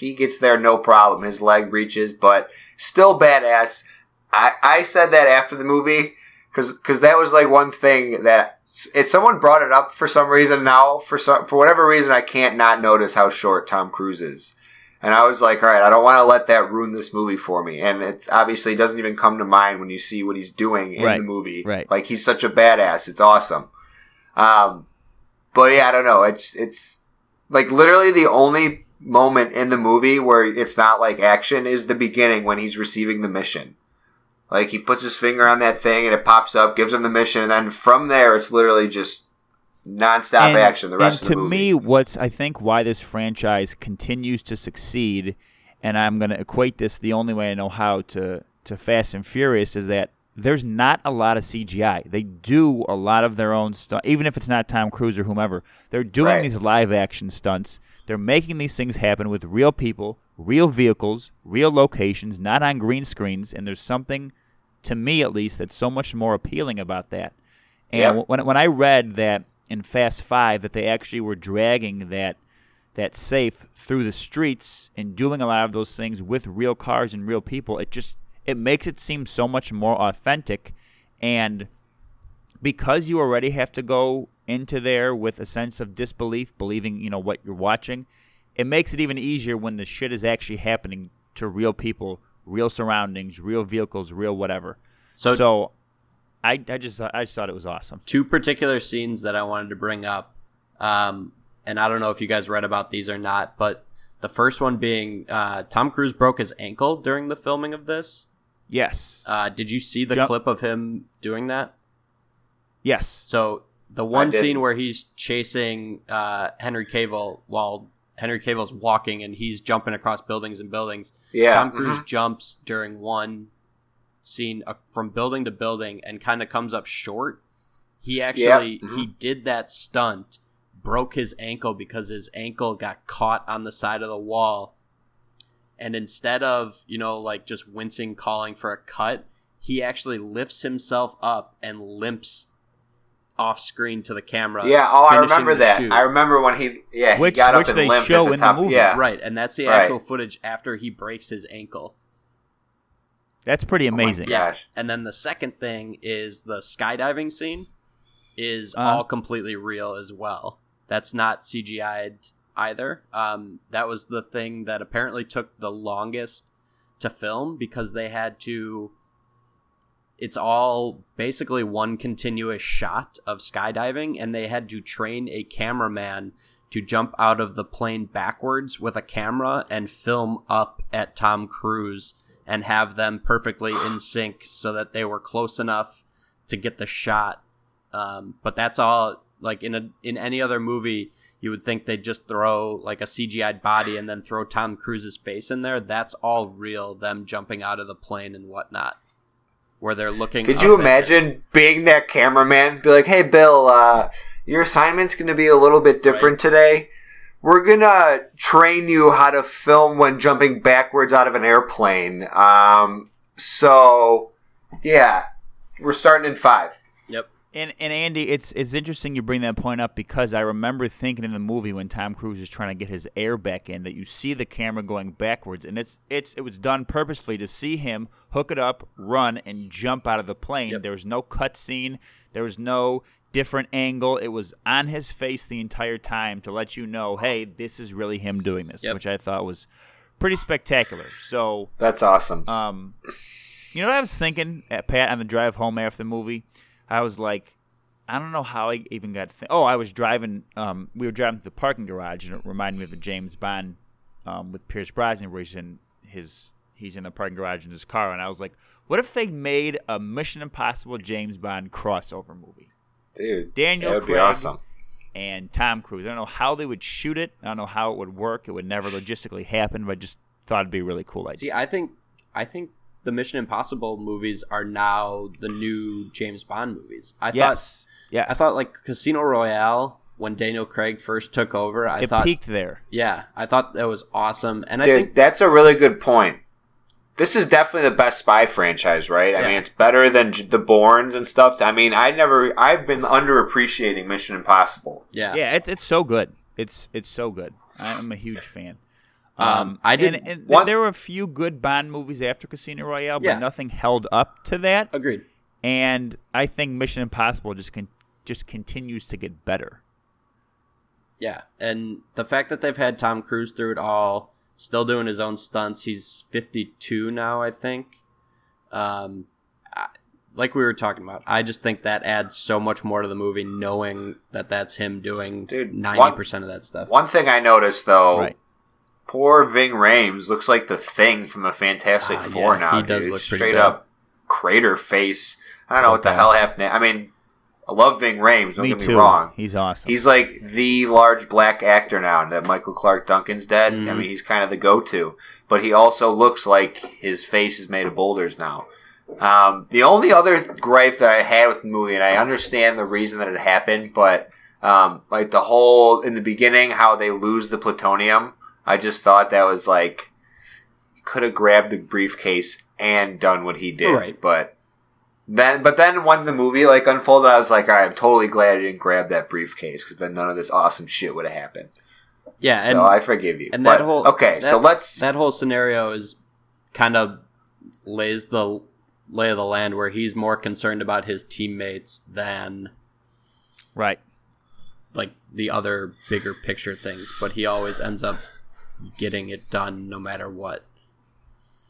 he gets there no problem. His leg reaches, but still badass. I, I said that after the movie, because because that was like one thing that... If someone brought it up for some reason now, for some, for whatever reason, I can't not notice how short Tom Cruise is. And I was like, all right, I don't want to let that ruin this movie for me. And it's obviously doesn't even come to mind when you see what he's doing in right, the movie. Right. Like, he's such a badass. It's awesome. Um, but, yeah, I don't know. It's, it's like, literally the only moment in the movie where it's not, like, action is the beginning when he's receiving the mission. Like, he puts his finger on that thing, and it pops up, gives him the mission, and then from there, it's literally just nonstop and, action the rest of the movie. And to me, what's, I think, why this franchise continues to succeed, and I'm going to equate this the only way I know how to, to Fast and Furious, is that there's not a lot of C G I. They do a lot of their own stuff, even if it's not Tom Cruise or whomever. They're doing right. these live-action stunts. They're making these things happen with real people, real vehicles, real locations, not on green screens, and there's something, to me at least, that's so much more appealing about that. And yep. when when I read that in Fast Five that they actually were dragging that that safe through the streets and doing a lot of those things with real cars and real people, it just it makes it seem so much more authentic. And because you already have to go into there with a sense of disbelief, believing you know what you're watching, it makes it even easier when the shit is actually happening to real people, real surroundings, real vehicles, real whatever. So, so I, I just I just thought it was awesome. Two particular scenes that I wanted to bring up, um, and I don't know if you guys read about these or not, but the first one being uh, Tom Cruise broke his ankle during the filming of this. Yes. Uh, did you see the Jump. clip of him doing that? Yes. So the one scene where he's chasing uh, Henry Cavill while... Henry Cavill's walking and he's jumping across buildings and buildings. Yeah. Tom Cruise mm-hmm. jumps during one scene from building to building and kind of comes up short. He actually, yeah. mm-hmm. he did that stunt, broke his ankle because his ankle got caught on the side of the wall. And instead of, you know, like just wincing, calling for a cut, he actually lifts himself up and limps off screen to the camera. Yeah, oh, I remember that. Shoot. I remember when he, yeah, which, he got up and limped at the top. The yeah, right, and that's the right. actual footage after he breaks his ankle. That's pretty amazing. Oh yeah, gosh. And then the second thing is the skydiving scene is uh, all completely real as well. That's not C G I'd either. Um, that was the thing that apparently took the longest to film because they had to, it's all basically one continuous shot of skydiving, and they had to train a cameraman to jump out of the plane backwards with a camera and film up at Tom Cruise and have them perfectly in sync so that they were close enough to get the shot. Um, but that's all, like in a, in any other movie, you would think they'd just throw like a C G I'd body and then throw Tom Cruise's face in there. That's all real, them jumping out of the plane and whatnot, where they're looking. Could you imagine being that cameraman? Be like, hey, Bill, uh, your assignment's going to be a little bit different today. We're going to train you how to film when jumping backwards out of an airplane. Um, so, yeah, we're starting in five. Yep. And and Andy, it's it's interesting you bring that point up, because I remember thinking in the movie when Tom Cruise is trying to get his air back in that you see the camera going backwards, and it's it's it was done purposefully to see him hook it up, run, and jump out of the plane. Yep. There was no cut scene. There was no different angle. It was on his face the entire time to let you know, hey, this is really him doing this, yep. which I thought was pretty spectacular. So that's awesome. Um, you know what I was thinking, at Pat, on the drive home after the movie? I was like, I don't know how I even got. Th- oh, I was driving. Um, we were driving to the parking garage, and it reminded me of the James Bond um, with Pierce Brosnan, where he's in his he's in the parking garage in his car. And I was like, what if they made a Mission Impossible James Bond crossover movie? Dude, Daniel that would Craig be awesome. And Tom Cruise. I don't know how they would shoot it. I don't know how it would work. It would never logistically happen. But I just thought it'd be a really cool idea. See, I think, I think. The Mission Impossible movies are now the new James Bond movies. I yes. thought, yeah, I thought like Casino Royale when Daniel Craig first took over. I it thought peaked there. Yeah, I thought that was awesome. And dude, I think that's a really good point. This is definitely the best spy franchise, right? Yeah. I mean, it's better than the Bournes and stuff. I mean, I never, I've been underappreciating Mission Impossible. Yeah, yeah, it's it's so good. It's it's so good. I'm a huge fan. Um, um, I didn't. And, and want... there were a few good Bond movies after Casino Royale, but yeah. nothing held up to that. Agreed. And I think Mission Impossible just con- just continues to get better. Yeah, and the fact that they've had Tom Cruise through it all, still doing his own stunts. He's fifty-two now, I think. Um, I, like we were talking about, I just think that adds so much more to the movie, knowing that that's him doing Dude, ninety percent one, of that stuff. One thing I noticed, though. Right. Poor Ving Rhames looks like the Thing from a Fantastic ah, Four yeah, now. He does dude. Look pretty straight bad. Up crater face. I don't know oh, what the God. Hell happened. I mean, I love Ving Rhames. Don't me get me too. Wrong. He's awesome. He's like the large black actor now that Michael Clark Duncan's dead. Mm. I mean, he's kind of the go-to. But he also looks like his face is made of boulders now. Um, the only other gripe that I had with the movie, and I understand the reason that it happened, but um, like the whole, in the beginning, how they lose the plutonium. I just thought that was like, could have grabbed the briefcase and done what he did. Right. But then, but then when the movie like unfolded, I was like, all right, I'm totally glad I didn't grab that briefcase because then none of this awesome shit would have happened. Yeah, and so I forgive you. And but, that whole okay, that, so let's that whole scenario is kind of lays the lay of the land where he's more concerned about his teammates than right, like the other bigger picture things. But he always ends up getting it done no matter what.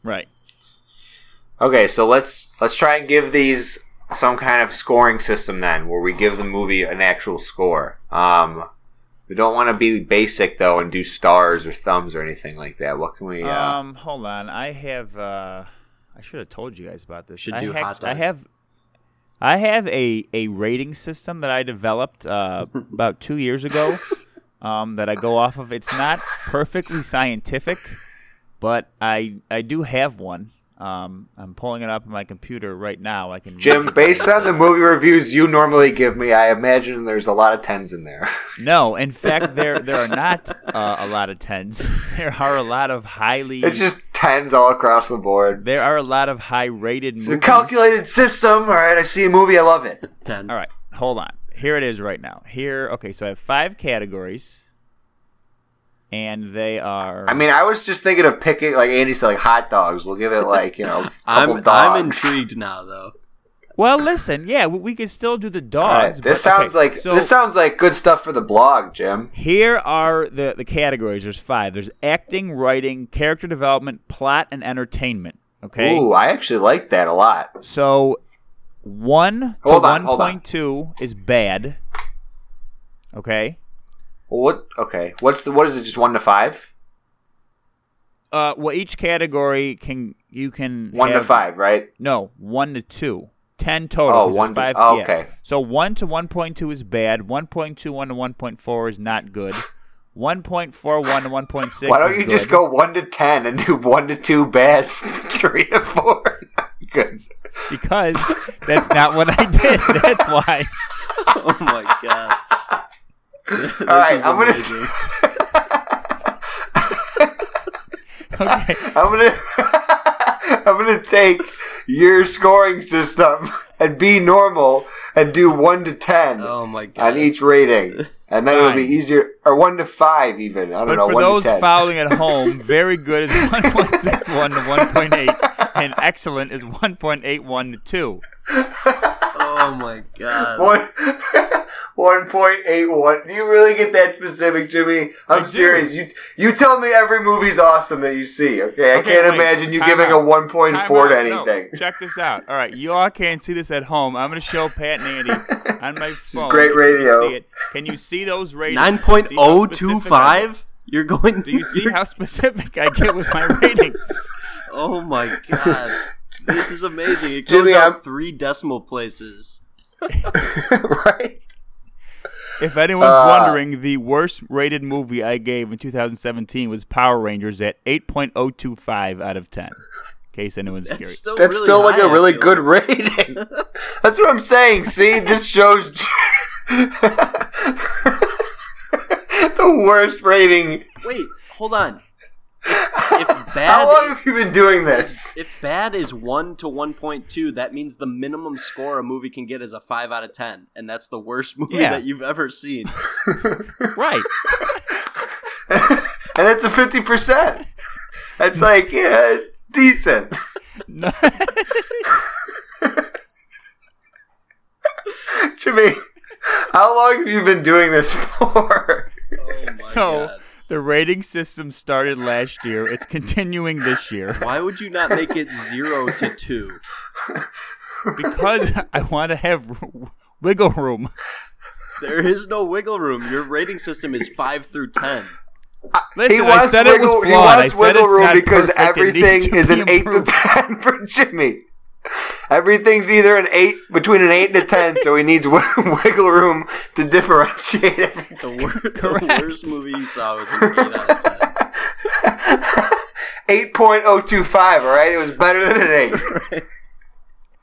Right. Okay, so let's let's try and give these some kind of scoring system then, where we give the movie an actual score. Um, we don't want to be basic though and do stars or thumbs or anything like that. What can we? Uh... Um, hold on. I have. Uh, I should have told you guys about this. Should do I hot dogs. I have. I have a a rating system that I developed uh, about two years ago. Um, that I go off of. It's not perfectly scientific, but I I do have one. Um, I'm pulling it up on my computer right now. I can. Jim, based on the movie reviews you normally give me, I imagine there's a lot of tens in there. No, in fact, there there are not uh, a lot of tens. There are a lot of highly. It's just tens all across the board. There are a lot of high-rated movies. It's a calculated system. All right, I see a movie, I love it. Ten. All right, hold on. Here it is right now. Here, okay, so I have five categories, and they are... I mean, I was just thinking of picking, like Andy said, like hot dogs. We'll give it, like, you know, a couple I'm, dogs. I'm intrigued now, though. Well, listen, yeah, we, we could still do the dogs. Right. This but, sounds okay, like so this sounds like good stuff for the blog, Jim. Here are the, the categories. There's five. There's acting, writing, character development, plot, and entertainment. Okay. Ooh, I actually like that a lot. So one hold to on, one point two is bad. Okay. What? Okay. What's the? What is it? Just one to five? Uh, well, each category can you can one have, to five, right? No, one to two. Ten total. Oh, one to, five, oh, okay. Yeah. So one to one point two is bad. One point two one to one point four is not good. One point four one to one point six. Why don't is you good. Just go one to ten and do one to two bad, three to four not good? Because that's not what I did. That's why. Oh my god. This all right, I'm gonna. Okay, I'm gonna. I'm gonna take your scoring system and be normal and do one to ten. Oh my god! On each rating, and then it'll be easier. Or one to five, even. I don't but know. But for those to following at home, very good is one point six one to one point eight, and excellent is one point eight one to two. Oh my god! One. one point eight one. Do you really get that specific, Jimmy? I'm serious. You you tell me every movie's awesome that you see, okay? I okay, can't wait, imagine you giving out. a one point four to anything. No, check this out. All right, you all can't see this at home. I'm going to show Pat and Andy on my phone. This is great radio. Can you, can you see those ratings? nine point oh two five? You're going... Do you see how specific I get with my ratings? Oh, my God. This is amazing. It goes Jimmy, out I'm... three decimal places. Right? If anyone's uh, wondering, the worst rated movie I gave in two thousand seventeen was Power Rangers at eight point oh two five out of ten. In case anyone's that's curious. Still that's really still like a really good like. rating. That's what I'm saying. See, this shows the worst rating. Wait, hold on. If, if bad How long is, have you been doing this? If, if bad is one to one point two, that means the minimum score a movie can get is a five out of ten, and that's the worst movie yeah. that you've ever seen. Right. And that's a fifty percent. That's like, yeah, it's decent. No. Jimmy, how long have you been doing this for? Oh, my so, God. The rating system started last year. It's continuing this year. Why would you not make it zero to two? Because I want to have wiggle room. There is no wiggle room. Your rating system is five through ten. Uh, Listen, he wants I said wiggle, it was flawed. He wants I said wiggle room because everything is an eight to ten for Jimmy. Everything's either an eight between an eight and a ten, so he needs w- wiggle room to differentiate everything. The, wor- the worst movie you saw was an eight out of ten. Eight point oh two five. All right, it was better than an eight. Right.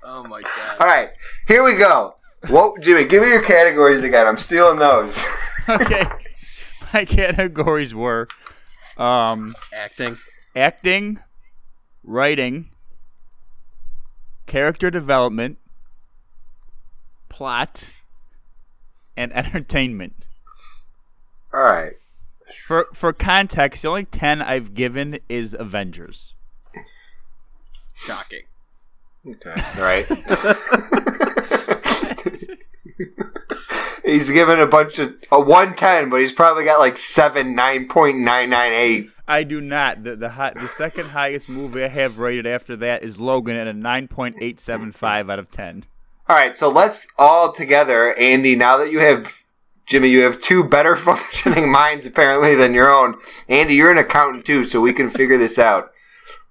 Oh my god! All right, here we go. Whoa, Jimmy, give me your categories again. I'm stealing those. Okay, my categories were um, acting, acting, writing. Character development, plot, and entertainment. All right. For for context, the only ten I've given is Avengers. Shocking. Okay. All right. He's given a bunch of a one ten, but he's probably got like seven nine point nine nine eight. I do not. The the, high, the second highest movie I have rated after that is Logan at a nine point eight seven five out of ten. All right, so let's all together, Andy, now that you have, Jimmy, you have two better functioning minds apparently than your own. Andy, you're an accountant too, so we can figure this out.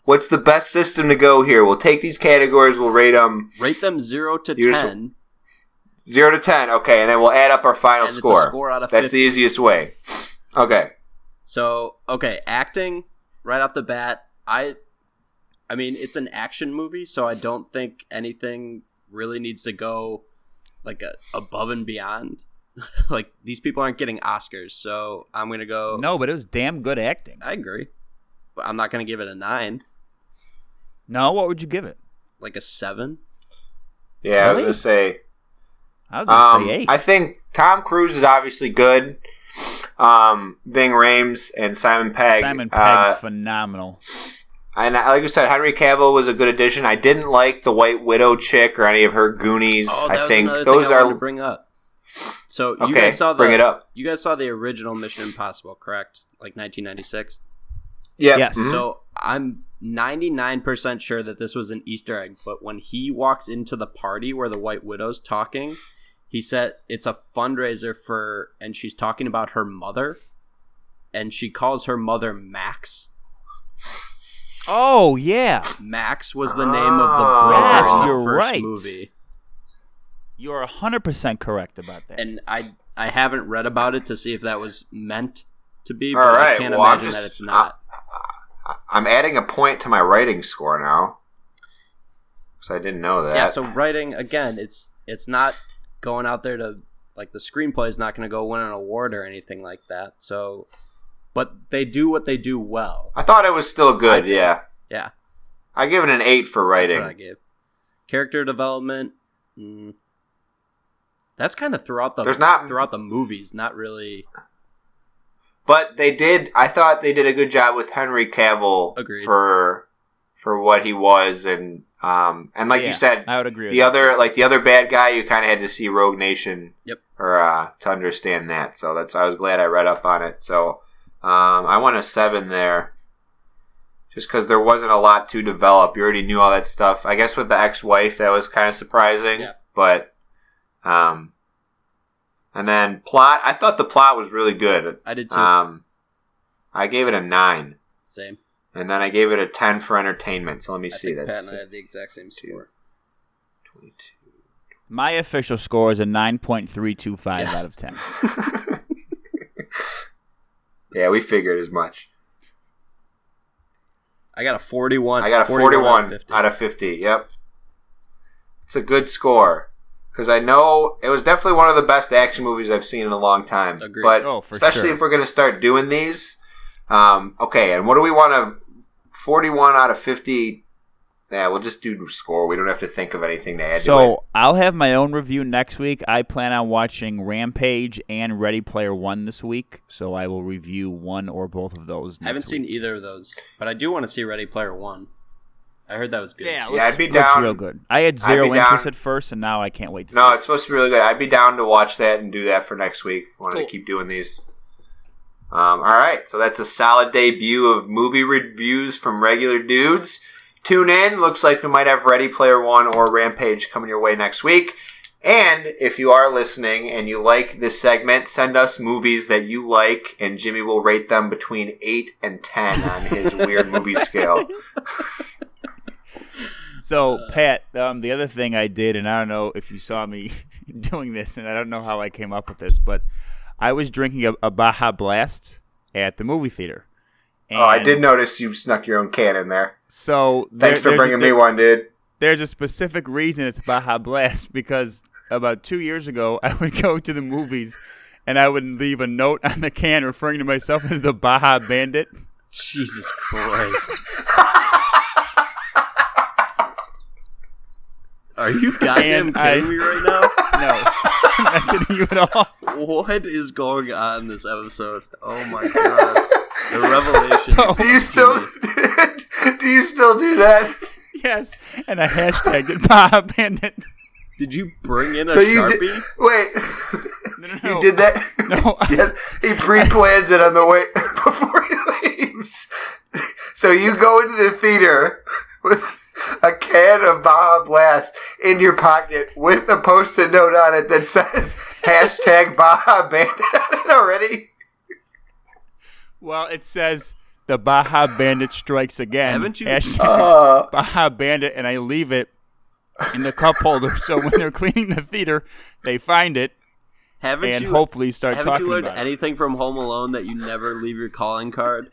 What's the best system to go here? We'll take these categories, we'll rate them. Rate them zero to ten. Just, zero to ten, okay, and then we'll add up our final and score. It's a score out of That's fifty. The easiest way. Okay. So, okay, acting, right off the bat, I I mean, it's an action movie, so I don't think anything really needs to go, like, a, above and beyond. Like, these people aren't getting Oscars, so I'm going to go... No, but it was damn good acting. I agree. But I'm not going to give it a nine. No, what would you give it? Like a seven? Yeah, really? I was going to say... I was going to um, say eight. I think Tom Cruise is obviously good. Um, Ving Rhames and Simon Pegg. Simon Pegg's uh, phenomenal. And like you said, Henry Cavill was a good addition. I didn't like the White Widow chick or any of her goonies. Oh, that I was think another those thing I are wanted to bring up. So you okay, guys saw the bring it up. You guys saw the original Mission Impossible, correct? Like nineteen ninety-six. Yeah. Yes. Mm-hmm. So I'm ninety-nine percent sure that this was an Easter egg. But when he walks into the party where the White Widow's talking, he said it's a fundraiser for, and she's talking about her mother, and she calls her mother Max. Oh, yeah. Max was the name oh, of the brother yes, in the you're first right. movie. You're one hundred percent correct about that. And I I haven't read about it to see if that was meant to be, but All right, I can't well, imagine I'm just, that it's not. I, I'm adding a point to my writing score now, because I didn't know that. Yeah, so writing, again, it's it's not going out there to, like, the screenplay is not going to go win an award or anything like that, so... But they do what they do well. I thought it was still good, think, yeah. Yeah. I give it an eight for writing. That's what I gave. Character development, mm, that's kind of throughout the There's not, throughout the movies, not really. But they did, I thought they did a good job with Henry Cavill Agreed. for for what he was, and um and like yeah, you said, I would agree the with other that. Like the other bad guy, you kind of had to see Rogue Nation yep. or uh, to understand that. So that's I was glad I read up on it. So Um, I want a seven there, just because there wasn't a lot to develop. You already knew all that stuff. I guess with the ex-wife, that was kind of surprising. Yeah. But, um, and then plot. I thought the plot was really good. I did too. Um, I gave it a nine. Same. And then I gave it a ten for entertainment. So let me I see. Think Pat and I had the exact same score. twenty-two. My official score is a nine point three two five out of ten. Yeah, we figured as much. I got a forty-one. I got a forty-one, forty-one out of fifty. Out of fifty, yep. It's a good score. Because I know it was definitely one of the best action movies I've seen in a long time. Agreed. But oh, for especially sure. if we're going to start doing these. Um, okay, and what do we want to... forty-one out of fifty... Yeah, we'll just do score. We don't have to think of anything to add so, to it. So, I'll have my own review next week. I plan on watching Rampage and Ready Player One this week, so I will review one or both of those next week. I haven't seen either of those, but I do want to see Ready Player One. I heard that was good. Yeah, yeah I'd be down. Looks real good. I had zero interest down. at first, and now I can't wait to no, see it. No, it's supposed to be really good. I'd be down to watch that and do that for next week. I wanted cool. to keep doing these. Um, all right, so that's a solid debut of movie reviews from regular dudes. Tune in. Looks like we might have Ready Player One or Rampage coming your way next week. And if you are listening and you like this segment, send us movies that you like, and Jimmy will rate them between eight and ten on his weird movie scale. So, Pat, um, the other thing I did, and I don't know if you saw me doing this, and I don't know how I came up with this, but I was drinking a, a Baja Blast at the movie theater. And oh, I did notice you snuck your own can in there. So there, Thanks for bringing a, there, me one, dude. There's a specific reason it's Baja Blast, because about two years ago, I would go to the movies, and I would leave a note on the can referring to myself as the Baja Bandit. Jesus Christ. Are you goddamn kidding me right now? No. I'm not kidding you at all. What is going on in this episode? Oh, my God. The revelation. So, do you still... Do you still do that? Yes, and I hashtagged it Baja Bandit. Did you bring in a so you Sharpie? Did, wait. No, no, no. You did that? No. Yes, he pre-plans I, it on the way before he leaves. So you go into the theater with a can of Baja Blast in your pocket with a post-it note on it that says hashtag Baja Bandit on it already? Well, it says... The Baja Bandit strikes again. Haven't you? Uh, Baja Bandit, and I leave it in the cup holder. So when they're cleaning the theater, they find it haven't and you, hopefully start talking about it. Haven't you learned anything from Home Alone that you never leave your calling card?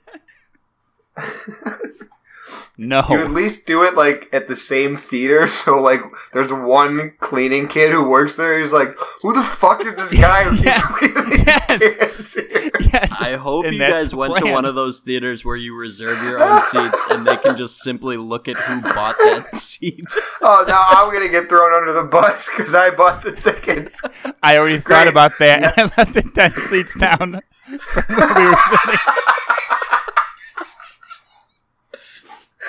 No. You at least do it, like, at the same theater. So, like, there's one cleaning kid who works there. He's like, who the fuck is this guy who keeps leaving these kids here? Yes. I hope and you guys went plan. to one of those theaters where you reserve your own seats and they can just simply look at who bought that seat. Oh, now I'm going to get thrown under the bus because I bought the tickets. I already Great. thought about that, and I left it ten seats down from where we were sitting.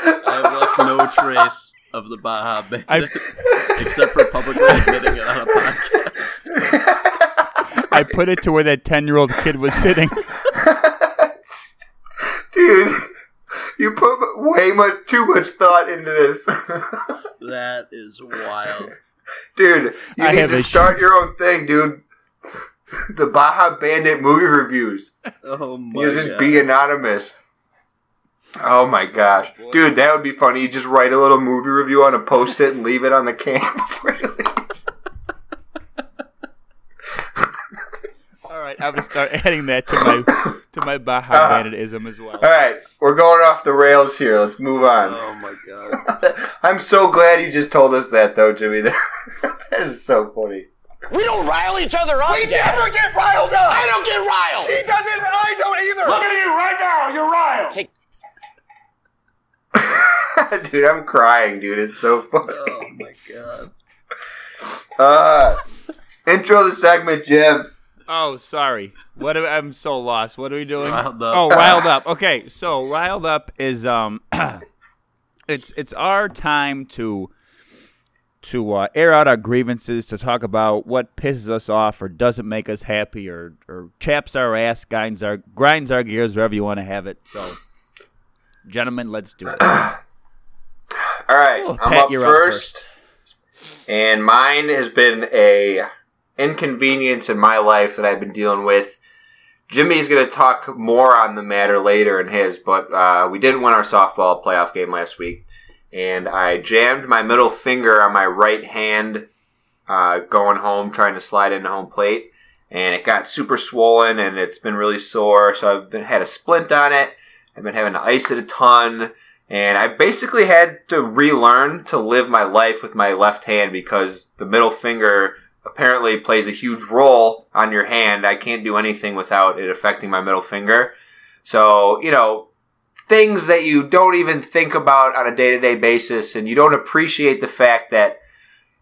I have left no trace of the Baja Bandit I... except for publicly admitting it on a podcast. I put it to where that ten-year-old kid was sitting. Dude, you put way much too much thought into this. That is wild. Dude, you I need to start chance. your own thing, dude. The Baja Bandit movie reviews. Oh my god. You just be anonymous. Oh my gosh. Boy. Dude, that would be funny. You just write a little movie review on a post-it and leave it on the can before you leave. Alright, I'm gonna start adding that to my to my Baja uh-huh. Bandit-ism as well. Alright, we're going off the rails here. Let's move on. Oh my god. I'm so glad you just told us that though, Jimmy. That is so funny. We don't rile each other up. We Dad. never get riled up. I don't get riled. He doesn't, and I don't either. Look at you right now. You're riled. Take- Dude, I'm crying, dude. It's so funny. Oh, my God. Uh, intro the segment, Jim. Oh, sorry. What? Are, I'm so lost. What are we doing? Riled up. Oh, riled up. Okay, so riled up is um, it's it's our time to. to uh, air out our grievances, to talk about what pisses us off or doesn't make us happy or, or chaps our ass, grinds our, grinds our gears, wherever you want to have it. So, gentlemen, let's do it. All right, oh, I'm Pat, up, you're first, up first. And mine has been a inconvenience in my life that I've been dealing with. Jimmy's going to talk more on the matter later in his, but uh, we didn't win our softball playoff game last week. And I jammed my middle finger on my right hand uh, going home, trying to slide into home plate. And it got super swollen, and it's been really sore. So I've been had a splint on it. I've been having to ice it a ton. And I basically had to relearn to live my life with my left hand because the middle finger apparently plays a huge role on your hand. I can't do anything without it affecting my middle finger. So, you know... things that you don't even think about on a day-to-day basis, and you don't appreciate the fact that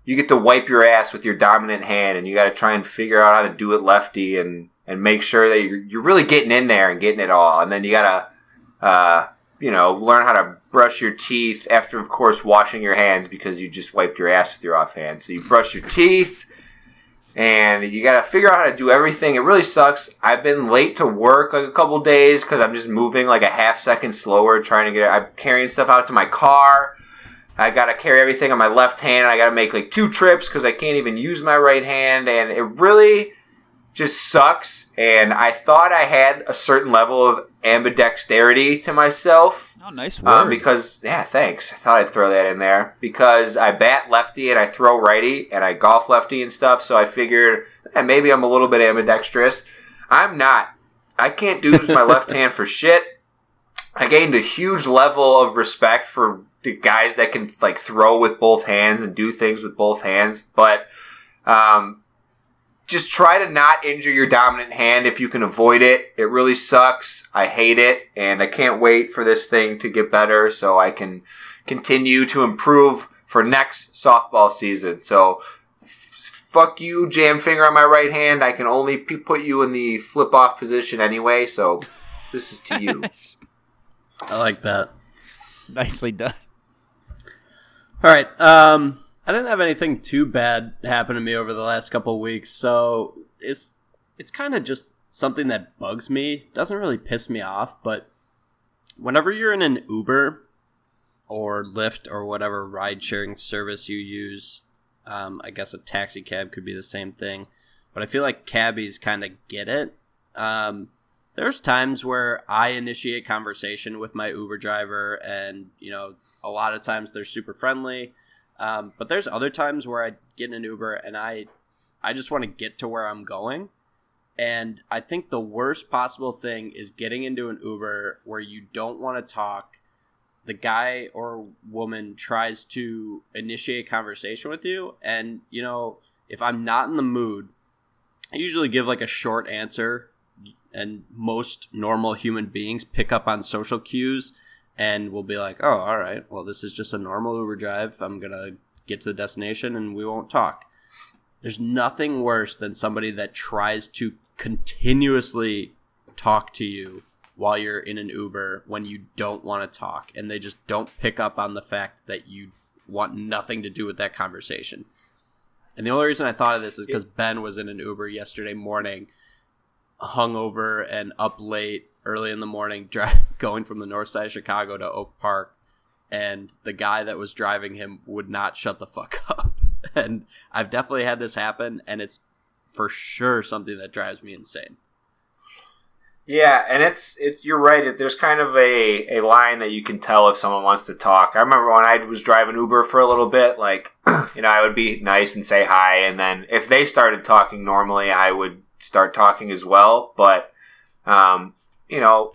you get to wipe your ass with your dominant hand, and you got to try and figure out how to do it lefty and, and make sure that you're, you're really getting in there and getting it all. And then you got to, uh, you know, learn how to brush your teeth after, of course, washing your hands because you just wiped your ass with your off hand. So you brush your teeth, and you got to figure out how to do everything. It really sucks. I've been late to work like a couple days because I'm just moving like a half second slower trying to get it. I'm carrying stuff out to my car. I got to carry everything on my left hand. I got to make like two trips because I can't even use my right hand. And it really just sucks. And I thought I had a certain level of ambidexterity to myself. Oh, nice word. Um, because, yeah, thanks. I thought I'd throw that in there. Because I bat lefty and I throw righty and I golf lefty and stuff, so I figured eh, maybe I'm a little bit ambidextrous. I'm not. I can't use my left hand for shit. I gained a huge level of respect for the guys that can, like, throw with both hands and do things with both hands, but um, just try to not injure your dominant hand if you can avoid it. It really sucks. I hate it, and I can't wait for this thing to get better so I can continue to improve for next softball season. So, f- fuck you, jam finger on my right hand. I can only p- put you in the flip-off position anyway, so this is to you. I like that. Nicely done. All right, um... I didn't have anything too bad happen to me over the last couple of weeks, so it's it's kind of just something that bugs me. Doesn't really piss me off, but whenever you're in an Uber or Lyft or whatever ride-sharing service you use, um, I guess a taxi cab could be the same thing, but I feel like cabbies kind of get it. Um, there's times where I initiate conversation with my Uber driver, and you know, a lot of times they're super friendly. Um, but there's other times where I get in an Uber and I I just want to get to where I'm going. And I think the worst possible thing is getting into an Uber where you don't want to talk. The guy or woman tries to initiate conversation with you. And, you know, if I'm not in the mood, I usually give like a short answer. And most normal human beings pick up on social cues. And we'll be like, oh, all right, well, this is just a normal Uber drive. I'm going to get to the destination and we won't talk. There's nothing worse than somebody that tries to continuously talk to you while you're in an Uber when you don't want to talk, and they just don't pick up on the fact that you want nothing to do with that conversation. And the only reason I thought of this is because Ben was in an Uber yesterday morning, hungover and up late, early in the morning, dri- going from the north side of Chicago to Oak Park, and the guy that was driving him would not shut the fuck up. And I've definitely had this happen, and it's for sure something that drives me insane. Yeah, and it's it's you're right. There's kind of a, a line that you can tell if someone wants to talk. I remember when I was driving Uber for a little bit, like, you know, I would be nice and say hi, and then if they started talking normally, I would start talking as well. But, um, you know,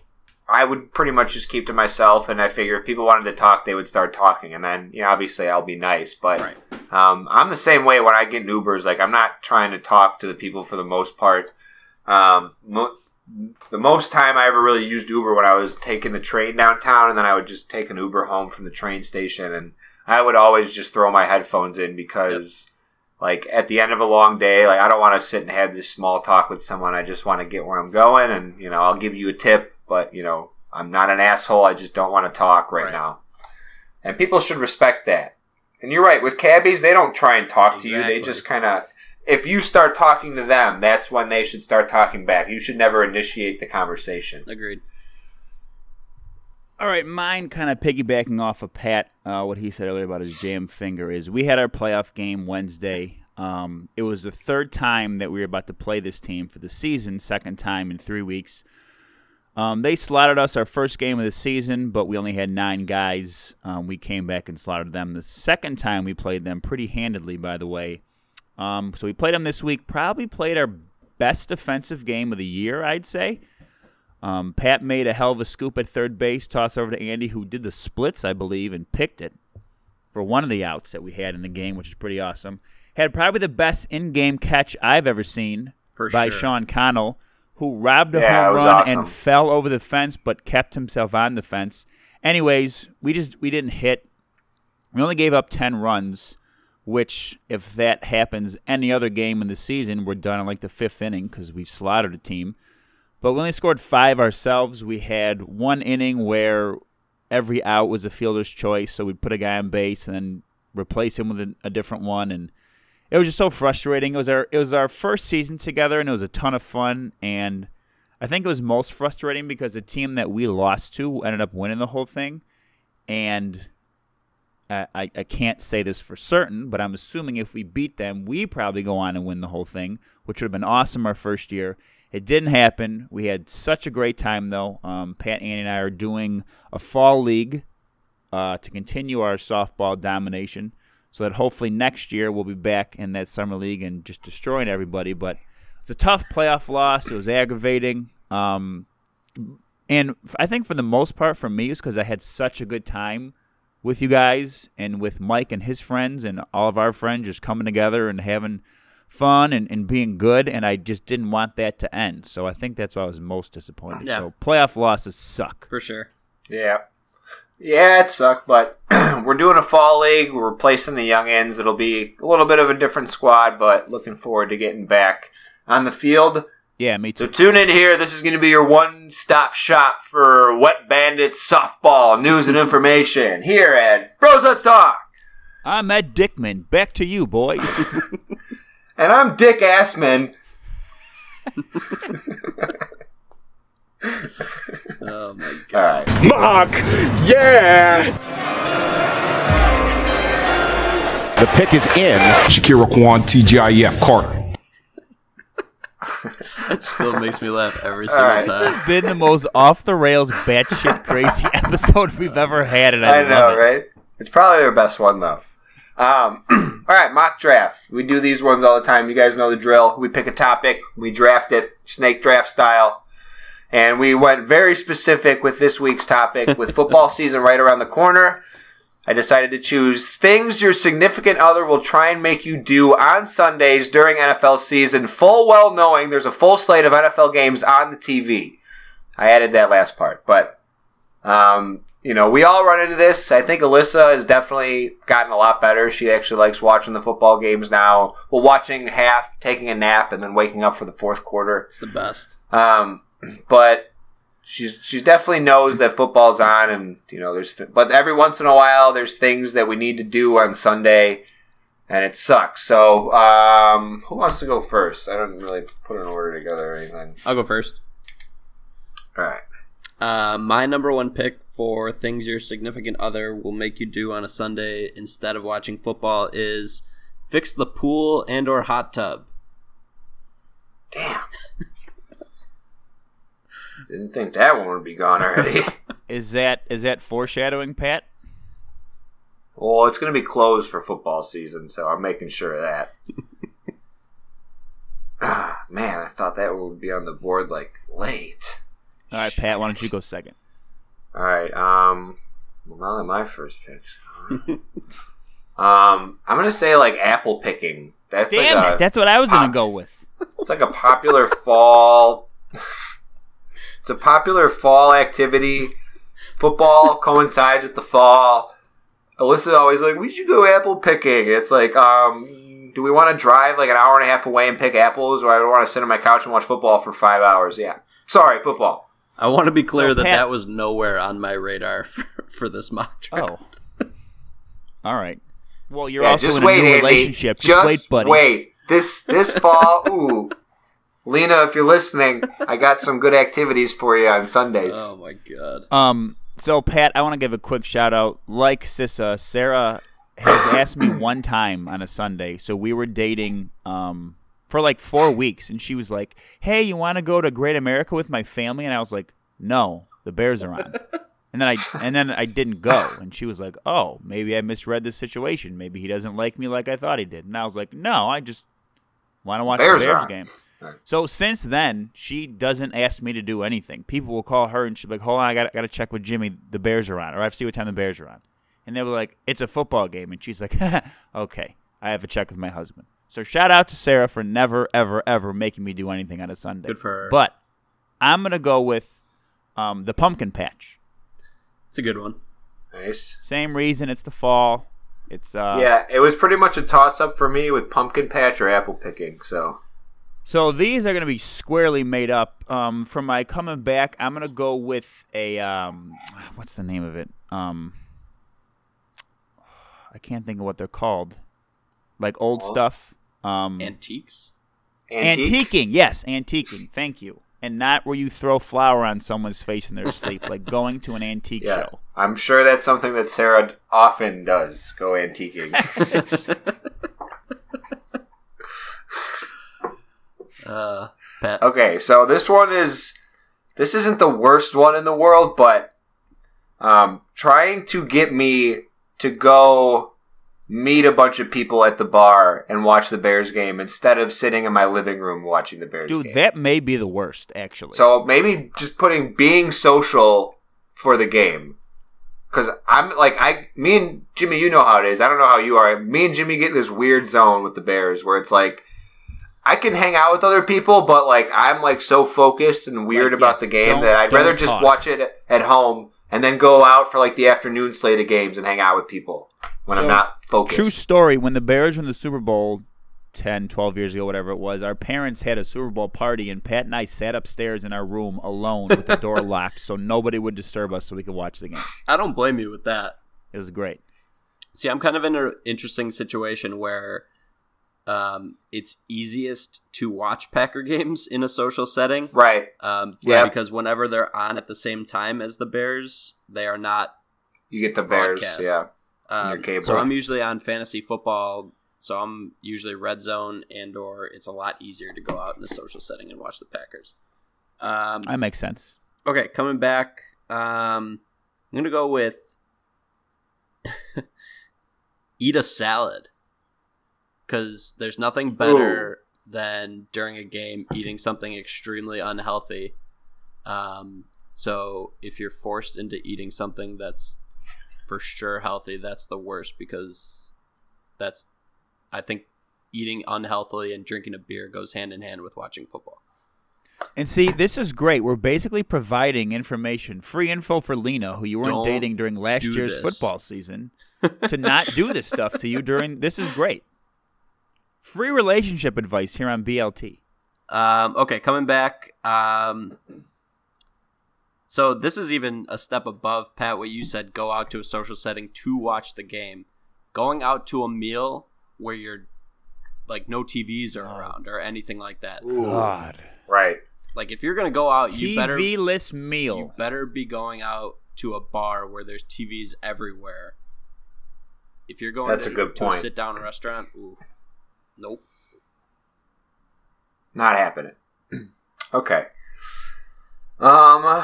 I would pretty much just keep to myself, and I figure if people wanted to talk, they would start talking, and then, you know, obviously I'll be nice. But right. um, I'm the same way when I get in Ubers. Like, I'm not trying to talk to the people for the most part. Um, mo- The most time I ever really used Uber when I was taking the train downtown, and then I would just take an Uber home from the train station, and I would always just throw my headphones in because, yep. like, at the end of a long day, like, I don't want to sit and have this small talk with someone. I just want to get where I'm going, and, you know, I'll give you a tip, but, you know, I'm not an asshole. I just don't want to talk right, right. now. And people should respect that. And you're right. With cabbies, they don't try and talk exactly. to you. They just kind of... If you start talking to them, that's when they should start talking back. You should never initiate the conversation. Agreed. All right, mine kind of piggybacking off of Pat, uh, what he said earlier about his jam finger is we had our playoff game Wednesday. Um, it was the third time that we were about to play this team for the season, second time in three weeks. Um, they slaughtered us our first game of the season, but we only had nine guys. Um, we came back and slaughtered them. The second time we played them pretty handedly, by the way. Um, so we played them this week, probably played our best defensive game of the year, I'd say. Um, Pat made a hell of a scoop at third base, tossed over to Andy, who did the splits, I believe, and picked it for one of the outs that we had in the game, which is pretty awesome. Had probably the best in-game catch I've ever seen for by sure. Sean Connell, who robbed a yeah, home run awesome. and fell over the fence but kept himself on the fence. Anyways, we just we didn't hit. We only gave up ten runs. Which, if that happens any other game in the season, we're done in like the fifth inning because we've slaughtered a team. But we only scored five ourselves. We had one inning where every out was a fielder's choice, so we'd put a guy on base and then replace him with a, a different one. And it was just so frustrating. It was our it was our first season together, and it was a ton of fun. And I think it was most frustrating because the team that we lost to ended up winning the whole thing. And... I, I can't say this for certain, but I'm assuming if we beat them, we probably go on and win the whole thing, which would have been awesome our first year. It didn't happen. We had such a great time, though. Um, Pat, Andy, and I are doing a fall league uh, to continue our softball domination so that hopefully next year we'll be back in that summer league and just destroying everybody. But it's a tough playoff loss. It was aggravating. Um, and I think for the most part for me, it was because I had such a good time with you guys and with Mike and his friends and all of our friends just coming together and having fun and, and being good, and I just didn't want that to end. So I think that's why I was most disappointed. Yeah. So playoff losses suck. For sure. Yeah. Yeah, it sucked, but we're doing a fall league. We're replacing the youngins. It'll be a little bit of a different squad, but looking forward to getting back on the field. Yeah, me too. So tune in here. This is going to be your one-stop shop for Wet Bandits softball news and information here at Bros Let's Talk. I'm Ed Dickman. Back to you, boy. And I'm Dick Assman. Oh, my God. All right. Mark! Yeah! The pick is in. Shakira Kwan, T G I F, Carter. That still makes me laugh every single right. time. This has been the most off-the-rails, batshit crazy episode we've ever had. And I, I know, it. right? It's probably their best one, though. Um, all right, mock draft. We do these ones all the time. You guys know the drill. We pick a topic. We draft it, snake draft style. And we went very specific with this week's topic. With football season right around the corner, I decided to choose things your significant other will try and make you do on Sundays during N F L season, full well knowing there's a full slate of N F L games on the T V. I added that last part, but, um, you know, we all run into this. I think Alyssa has definitely gotten a lot better. She actually likes watching the football games now. Well, watching half, taking a nap, and then waking up for the fourth quarter. It's the best. Um, but... she's she definitely knows that football's on, and you know there's but every once in a while there's things that we need to do on Sunday, and it sucks. So um, who wants to go first? I didn't really put an order together or anything. I'll go first. All right. Uh, my number one pick for things your significant other will make you do on a Sunday instead of watching football is fix the pool and or hot tub. Damn. Didn't think that one would be gone already. Is that is that foreshadowing, Pat? Well, it's going to be closed for football season, so I'm making sure of that. ah, man, I thought that would be on the board, like, late. All right, Pat, why don't you go second? All right. Um, well, now that my first picks. um, I'm going to say, like, apple picking. That's Damn like it, a that's what I was pop- going to go with. It's like a popular fall... It's a popular fall activity. Football coincides with the fall. Alyssa's always like, we should go apple picking. It's like, um, do we want to drive like an hour and a half away and pick apples, or I don't want to sit on my couch and watch football for five hours? Yeah. Sorry, football. I want to be clear so, that Pat- that was nowhere on my radar for, for this mock draft. Oh. All right. Well, you're yeah, also in wait, a new Andy. relationship. Just, just wait, buddy. wait. This, this fall, ooh. Lena, if you're listening, I got some good activities for you on Sundays. Oh, my God. Um. So, Pat, I want to give a quick shout-out. Like Sissa, Sarah has asked me one time on a Sunday. So we were dating um for like four weeks, and she was like, hey, you want to go to Great America with my family? And I was like, no, the Bears are on. And then I and then I didn't go. And she was like, oh, maybe I misread this situation. Maybe he doesn't like me like I thought he did. And I was like, no, I just want to watch Bears the Bears game. So since then, she doesn't ask me to do anything. People will call her, and she'll be like, hold on, I got got to check with Jimmy. The Bears are on, or I have to see what time the Bears are on. And they were like, it's a football game. And she's like, okay, I have to check with my husband. So shout out to Sarah for never, ever, ever making me do anything on a Sunday. Good for her. But I'm going to go with um, the pumpkin patch. It's a good one. Nice. Same reason. It's the fall. It's uh, yeah, it was pretty much a toss-up for me with pumpkin patch or apple picking, so... So these are going to be squarely made up. Um, for my coming back, I'm going to go with a, um, what's the name of it? Um, I can't think of what they're called. Like old oh. stuff. Um, Antiques? Antique? Antiquing, yes, antiquing. Thank you. And not where you throw flour on someone's face in their sleep, like going to an antique yeah. show. I'm sure that's something that Sarah often does, go antiquing. Uh, Pat. Okay, so this one is this isn't the worst one in the world, but um, trying to get me to go meet a bunch of people at the bar and watch the Bears game instead of sitting in my living room watching the Bears Dude, game. Dude, that may be the worst, actually. So maybe just putting being social for the game. Because I'm like, I, me and Jimmy, you know how it is. I don't know how you are. Me and Jimmy get in this weird zone with the Bears where it's like, I can hang out with other people, but like I'm like so focused and weird like, about yeah, the game that I'd rather just talk. watch it at home and then go out for like the afternoon slate of games and hang out with people when so, I'm not focused. True story. When the Bears won the Super Bowl ten, twelve years ago, whatever it was, our parents had a Super Bowl party, and Pat and I sat upstairs in our room alone with the door locked so nobody would disturb us so we could watch the game. I don't blame you with that. It was great. See, I'm kind of in an interesting situation where Um, it's easiest to watch Packer games in a social setting. Right. Um, yeah, because whenever they're on at the same time as the Bears, they are not You get the broadcast. Bears, yeah. Um, so I'm usually on fantasy football, so I'm usually red zone, and or it's a lot easier to go out in a social setting and watch the Packers. Um, that makes sense. Okay, coming back, um, I'm going to go with eat a salad. Because there's nothing better Ooh. than during a game eating something extremely unhealthy. Um, so if you're forced into eating something that's for sure healthy, that's the worst, because that's, I think, eating unhealthily and drinking a beer goes hand in hand with watching football. And see, this is great. We're basically providing information, free info for Lena, who you weren't Don't dating during last year's this. football season, to not do this stuff to you during. This is great. Free relationship advice here on B L T. Um, okay, coming back. Um, So this is even a step above, Pat, what you said, go out to a social setting to watch the game. Going out to a meal where you're, like, no T Vs are around or anything like that. Ooh. God. Right. Like, if you're going to go out, T V you better... T V-less meal. You better be going out to a bar where there's T Vs everywhere. If you're going That's to, a, good to point. a sit-down restaurant, ooh, nope. Not happening. Okay. Um...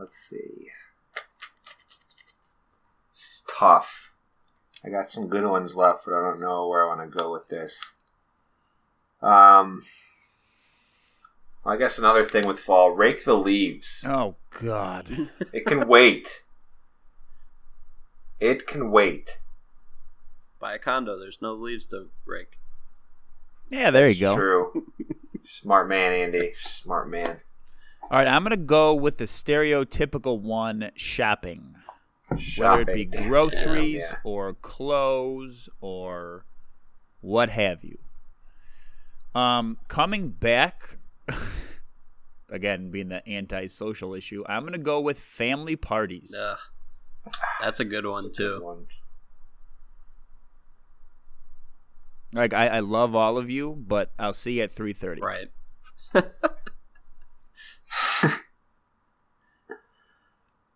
Let's see. It's tough. I got some good ones left, but I don't know where I want to go with this. Um, well, I guess another thing with fall, rake the leaves. Oh, God. It can wait. It can wait. Buy a condo. There's no leaves to rake. Yeah, there That's you go. True. Smart man, Andy. Smart man. All right, I'm going to go with the stereotypical one, shopping. shopping. Whether it be groceries Damn, yeah. or clothes or what have you. Um, coming back, again, being the anti-social issue, I'm going to go with family parties. Ugh. That's a good one, That's a too. Good one. Like, I, I love all of you, but I'll see you at three thirty. Right.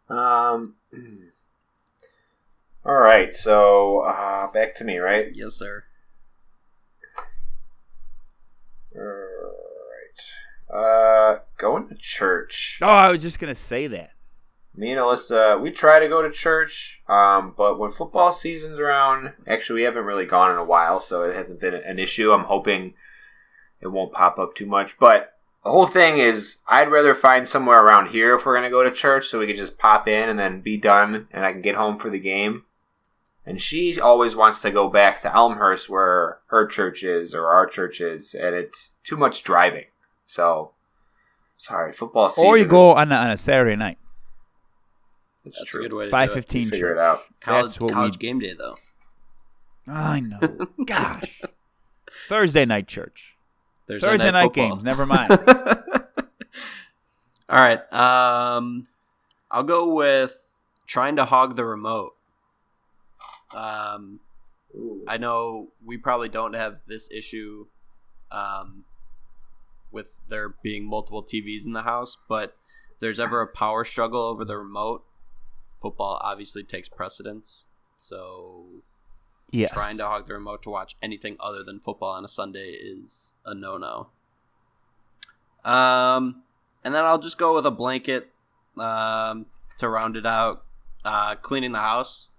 um. All right, so uh, back to me, right? Yes, sir. All right. Uh, going to church. Oh, I was just gonna say that. Me and Alyssa, we try to go to church, um, but when football season's around, actually, we haven't really gone in a while, so it hasn't been an issue. I'm hoping it won't pop up too much, but. The whole thing is, I'd rather find somewhere around here if we're going to go to church so we can just pop in and then be done and I can get home for the game. And she always wants to go back to Elmhurst where her church is or our church is, and it's too much driving. So, sorry, football season. Or you go is, on, a, on a Saturday night. It's That's true. a good way to five fifteen figure church. It out. College, college game day, though. I know. Gosh. Thursday night church. Thursday, Thursday night, night games. Never mind. All right. Um, I'll go with trying to hog the remote. Um, I know we probably don't have this issue um, with there being multiple T Vs in the house, but if there's ever a power struggle over the remote, football obviously takes precedence. So... Yes. Trying to hog the remote to watch anything other than football on a Sunday is a no-no. Um, and then I'll just go with a blanket um, to round it out. Uh, cleaning the house.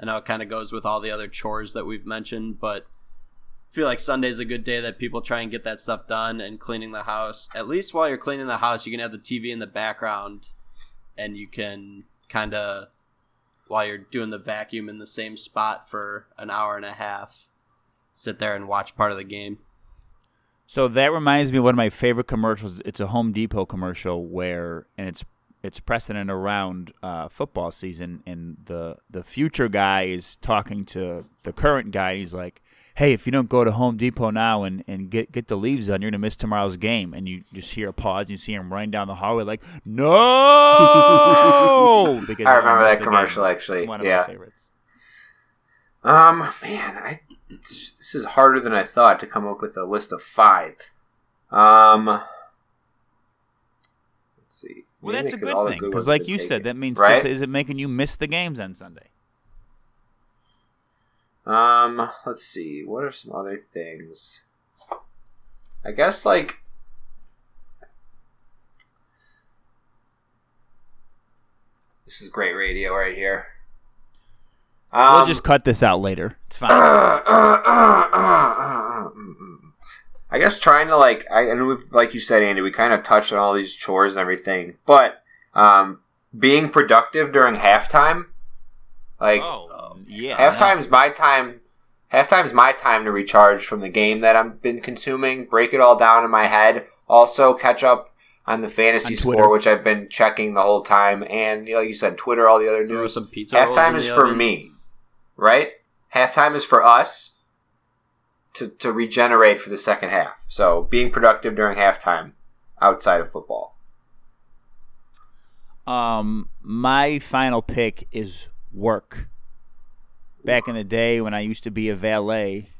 I know it kind of goes with all the other chores that we've mentioned, but I feel like Sunday's a good day that people try and get that stuff done and cleaning the house. At least while you're cleaning the house, you can have the T V in the background and you can kind of... while you're doing the vacuum in the same spot for an hour and a half, sit there and watch part of the game. So that reminds me of one of my favorite commercials. It's a Home Depot commercial where, and it's it's precedent around uh, football season, and the, the future guy is talking to the current guy. He's like, hey, if you don't go to Home Depot now and, and get, get the leaves done, you're going to miss tomorrow's game. And you just hear a pause, and you see him running down the hallway like, no! Because I remember that commercial, game. actually. It's one of yeah. my favorites. Um, man, I, this is harder than I thought to come up with a list of five. Um, let's see. Well, that's a good thing, because like you said, that means right? this isn't making you miss the games on Sunday. Um, let's see. What are some other things? I guess, like... This is great radio right here. Um, we'll just cut this out later. It's fine. Uh, uh, uh, uh, uh, I guess trying to, like... I and we've, like you said, Andy, we kind of touched on all these chores and everything. But um, being productive during halftime... Like, oh, yeah, halftime's my time. Halftime's my time to recharge from the game that I've been consuming. Break it all down in my head. Also, catch up on the fantasy on score, which I've been checking the whole time. And you know, like you said, Twitter, all the other news. Some pizza halftime is for me, right? Halftime is for us to to regenerate for the second half. So, being productive during halftime outside of football. Um, my final pick is work. Back in the day when I used to be a valet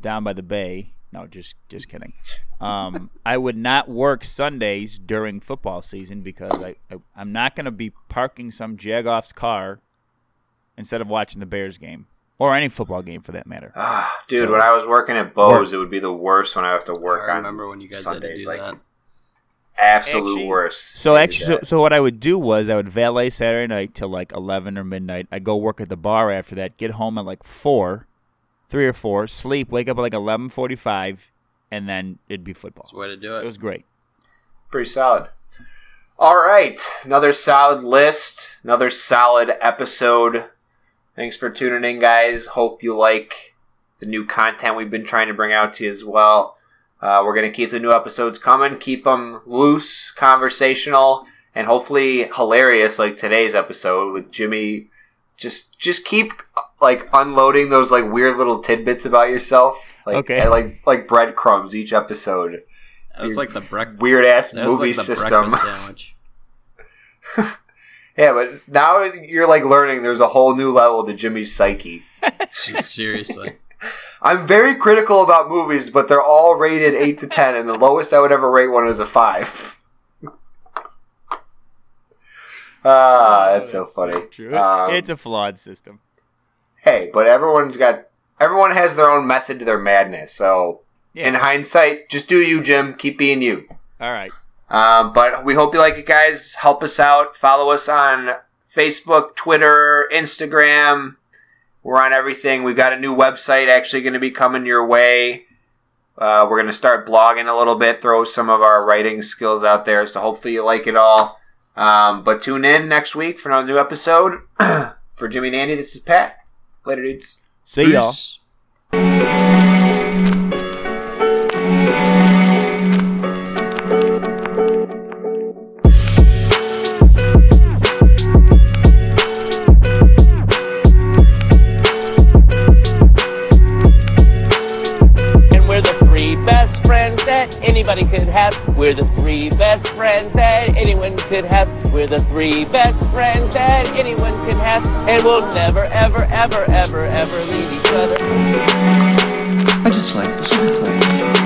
down by the bay. No, just just kidding. Um, I would not work Sundays during football season because I, I, I'm not going to be parking some jagoff's car instead of watching the Bears game. Or any football game, for that matter. Ah, dude, so, when I was working at Bo's, work. It would be the worst when I have to work I on remember when you guys Sundays. Had to do like, that. Absolute actually, worst. So actually, so, so what I would do was I would valet Saturday night till like eleven or midnight. I'd go work at the bar after that, get home at like four, three or four, sleep, wake up at like eleven forty-five, and then it'd be football. That's the way to do it. It was great. Pretty solid. All right. Another solid list. Another solid episode. Thanks for tuning in, guys. Hope you like the new content we've been trying to bring out to you as well. Uh, we're going to keep the new episodes coming, keep them loose, conversational, and hopefully hilarious like today's episode with Jimmy. Just just keep like unloading those like weird little tidbits about yourself. Like, okay. And, like, like breadcrumbs each episode. That was Your like the breakfast. Weird-ass that movie was like the system. Breakfast sandwich. Yeah, but now you're, like, learning there's a whole new level to Jimmy's psyche. Seriously. I'm very critical about movies, but they're all rated eight to ten, and the lowest I would ever rate one is a five. Ah, uh, that's so funny. So um, it's a flawed system. Hey, but everyone's got... Everyone has their own method to their madness, so... Yeah. In hindsight, just do you, Jim. Keep being you. All right. Um, but we hope you like it, guys. Help us out. Follow us on Facebook, Twitter, Instagram. We're on everything. We've got a new website actually going to be coming your way. Uh, we're going to start blogging a little bit, throw some of our writing skills out there. So hopefully you like it all. Um, but tune in next week for another new episode. For Jimmy and Andy, this is Pat. Later, dudes. See Peace. Y'all. Anybody could have. We're the three best friends that anyone could have. We're the three best friends that anyone could have. And we'll never, ever, ever, ever, ever leave each other. I just like the sound.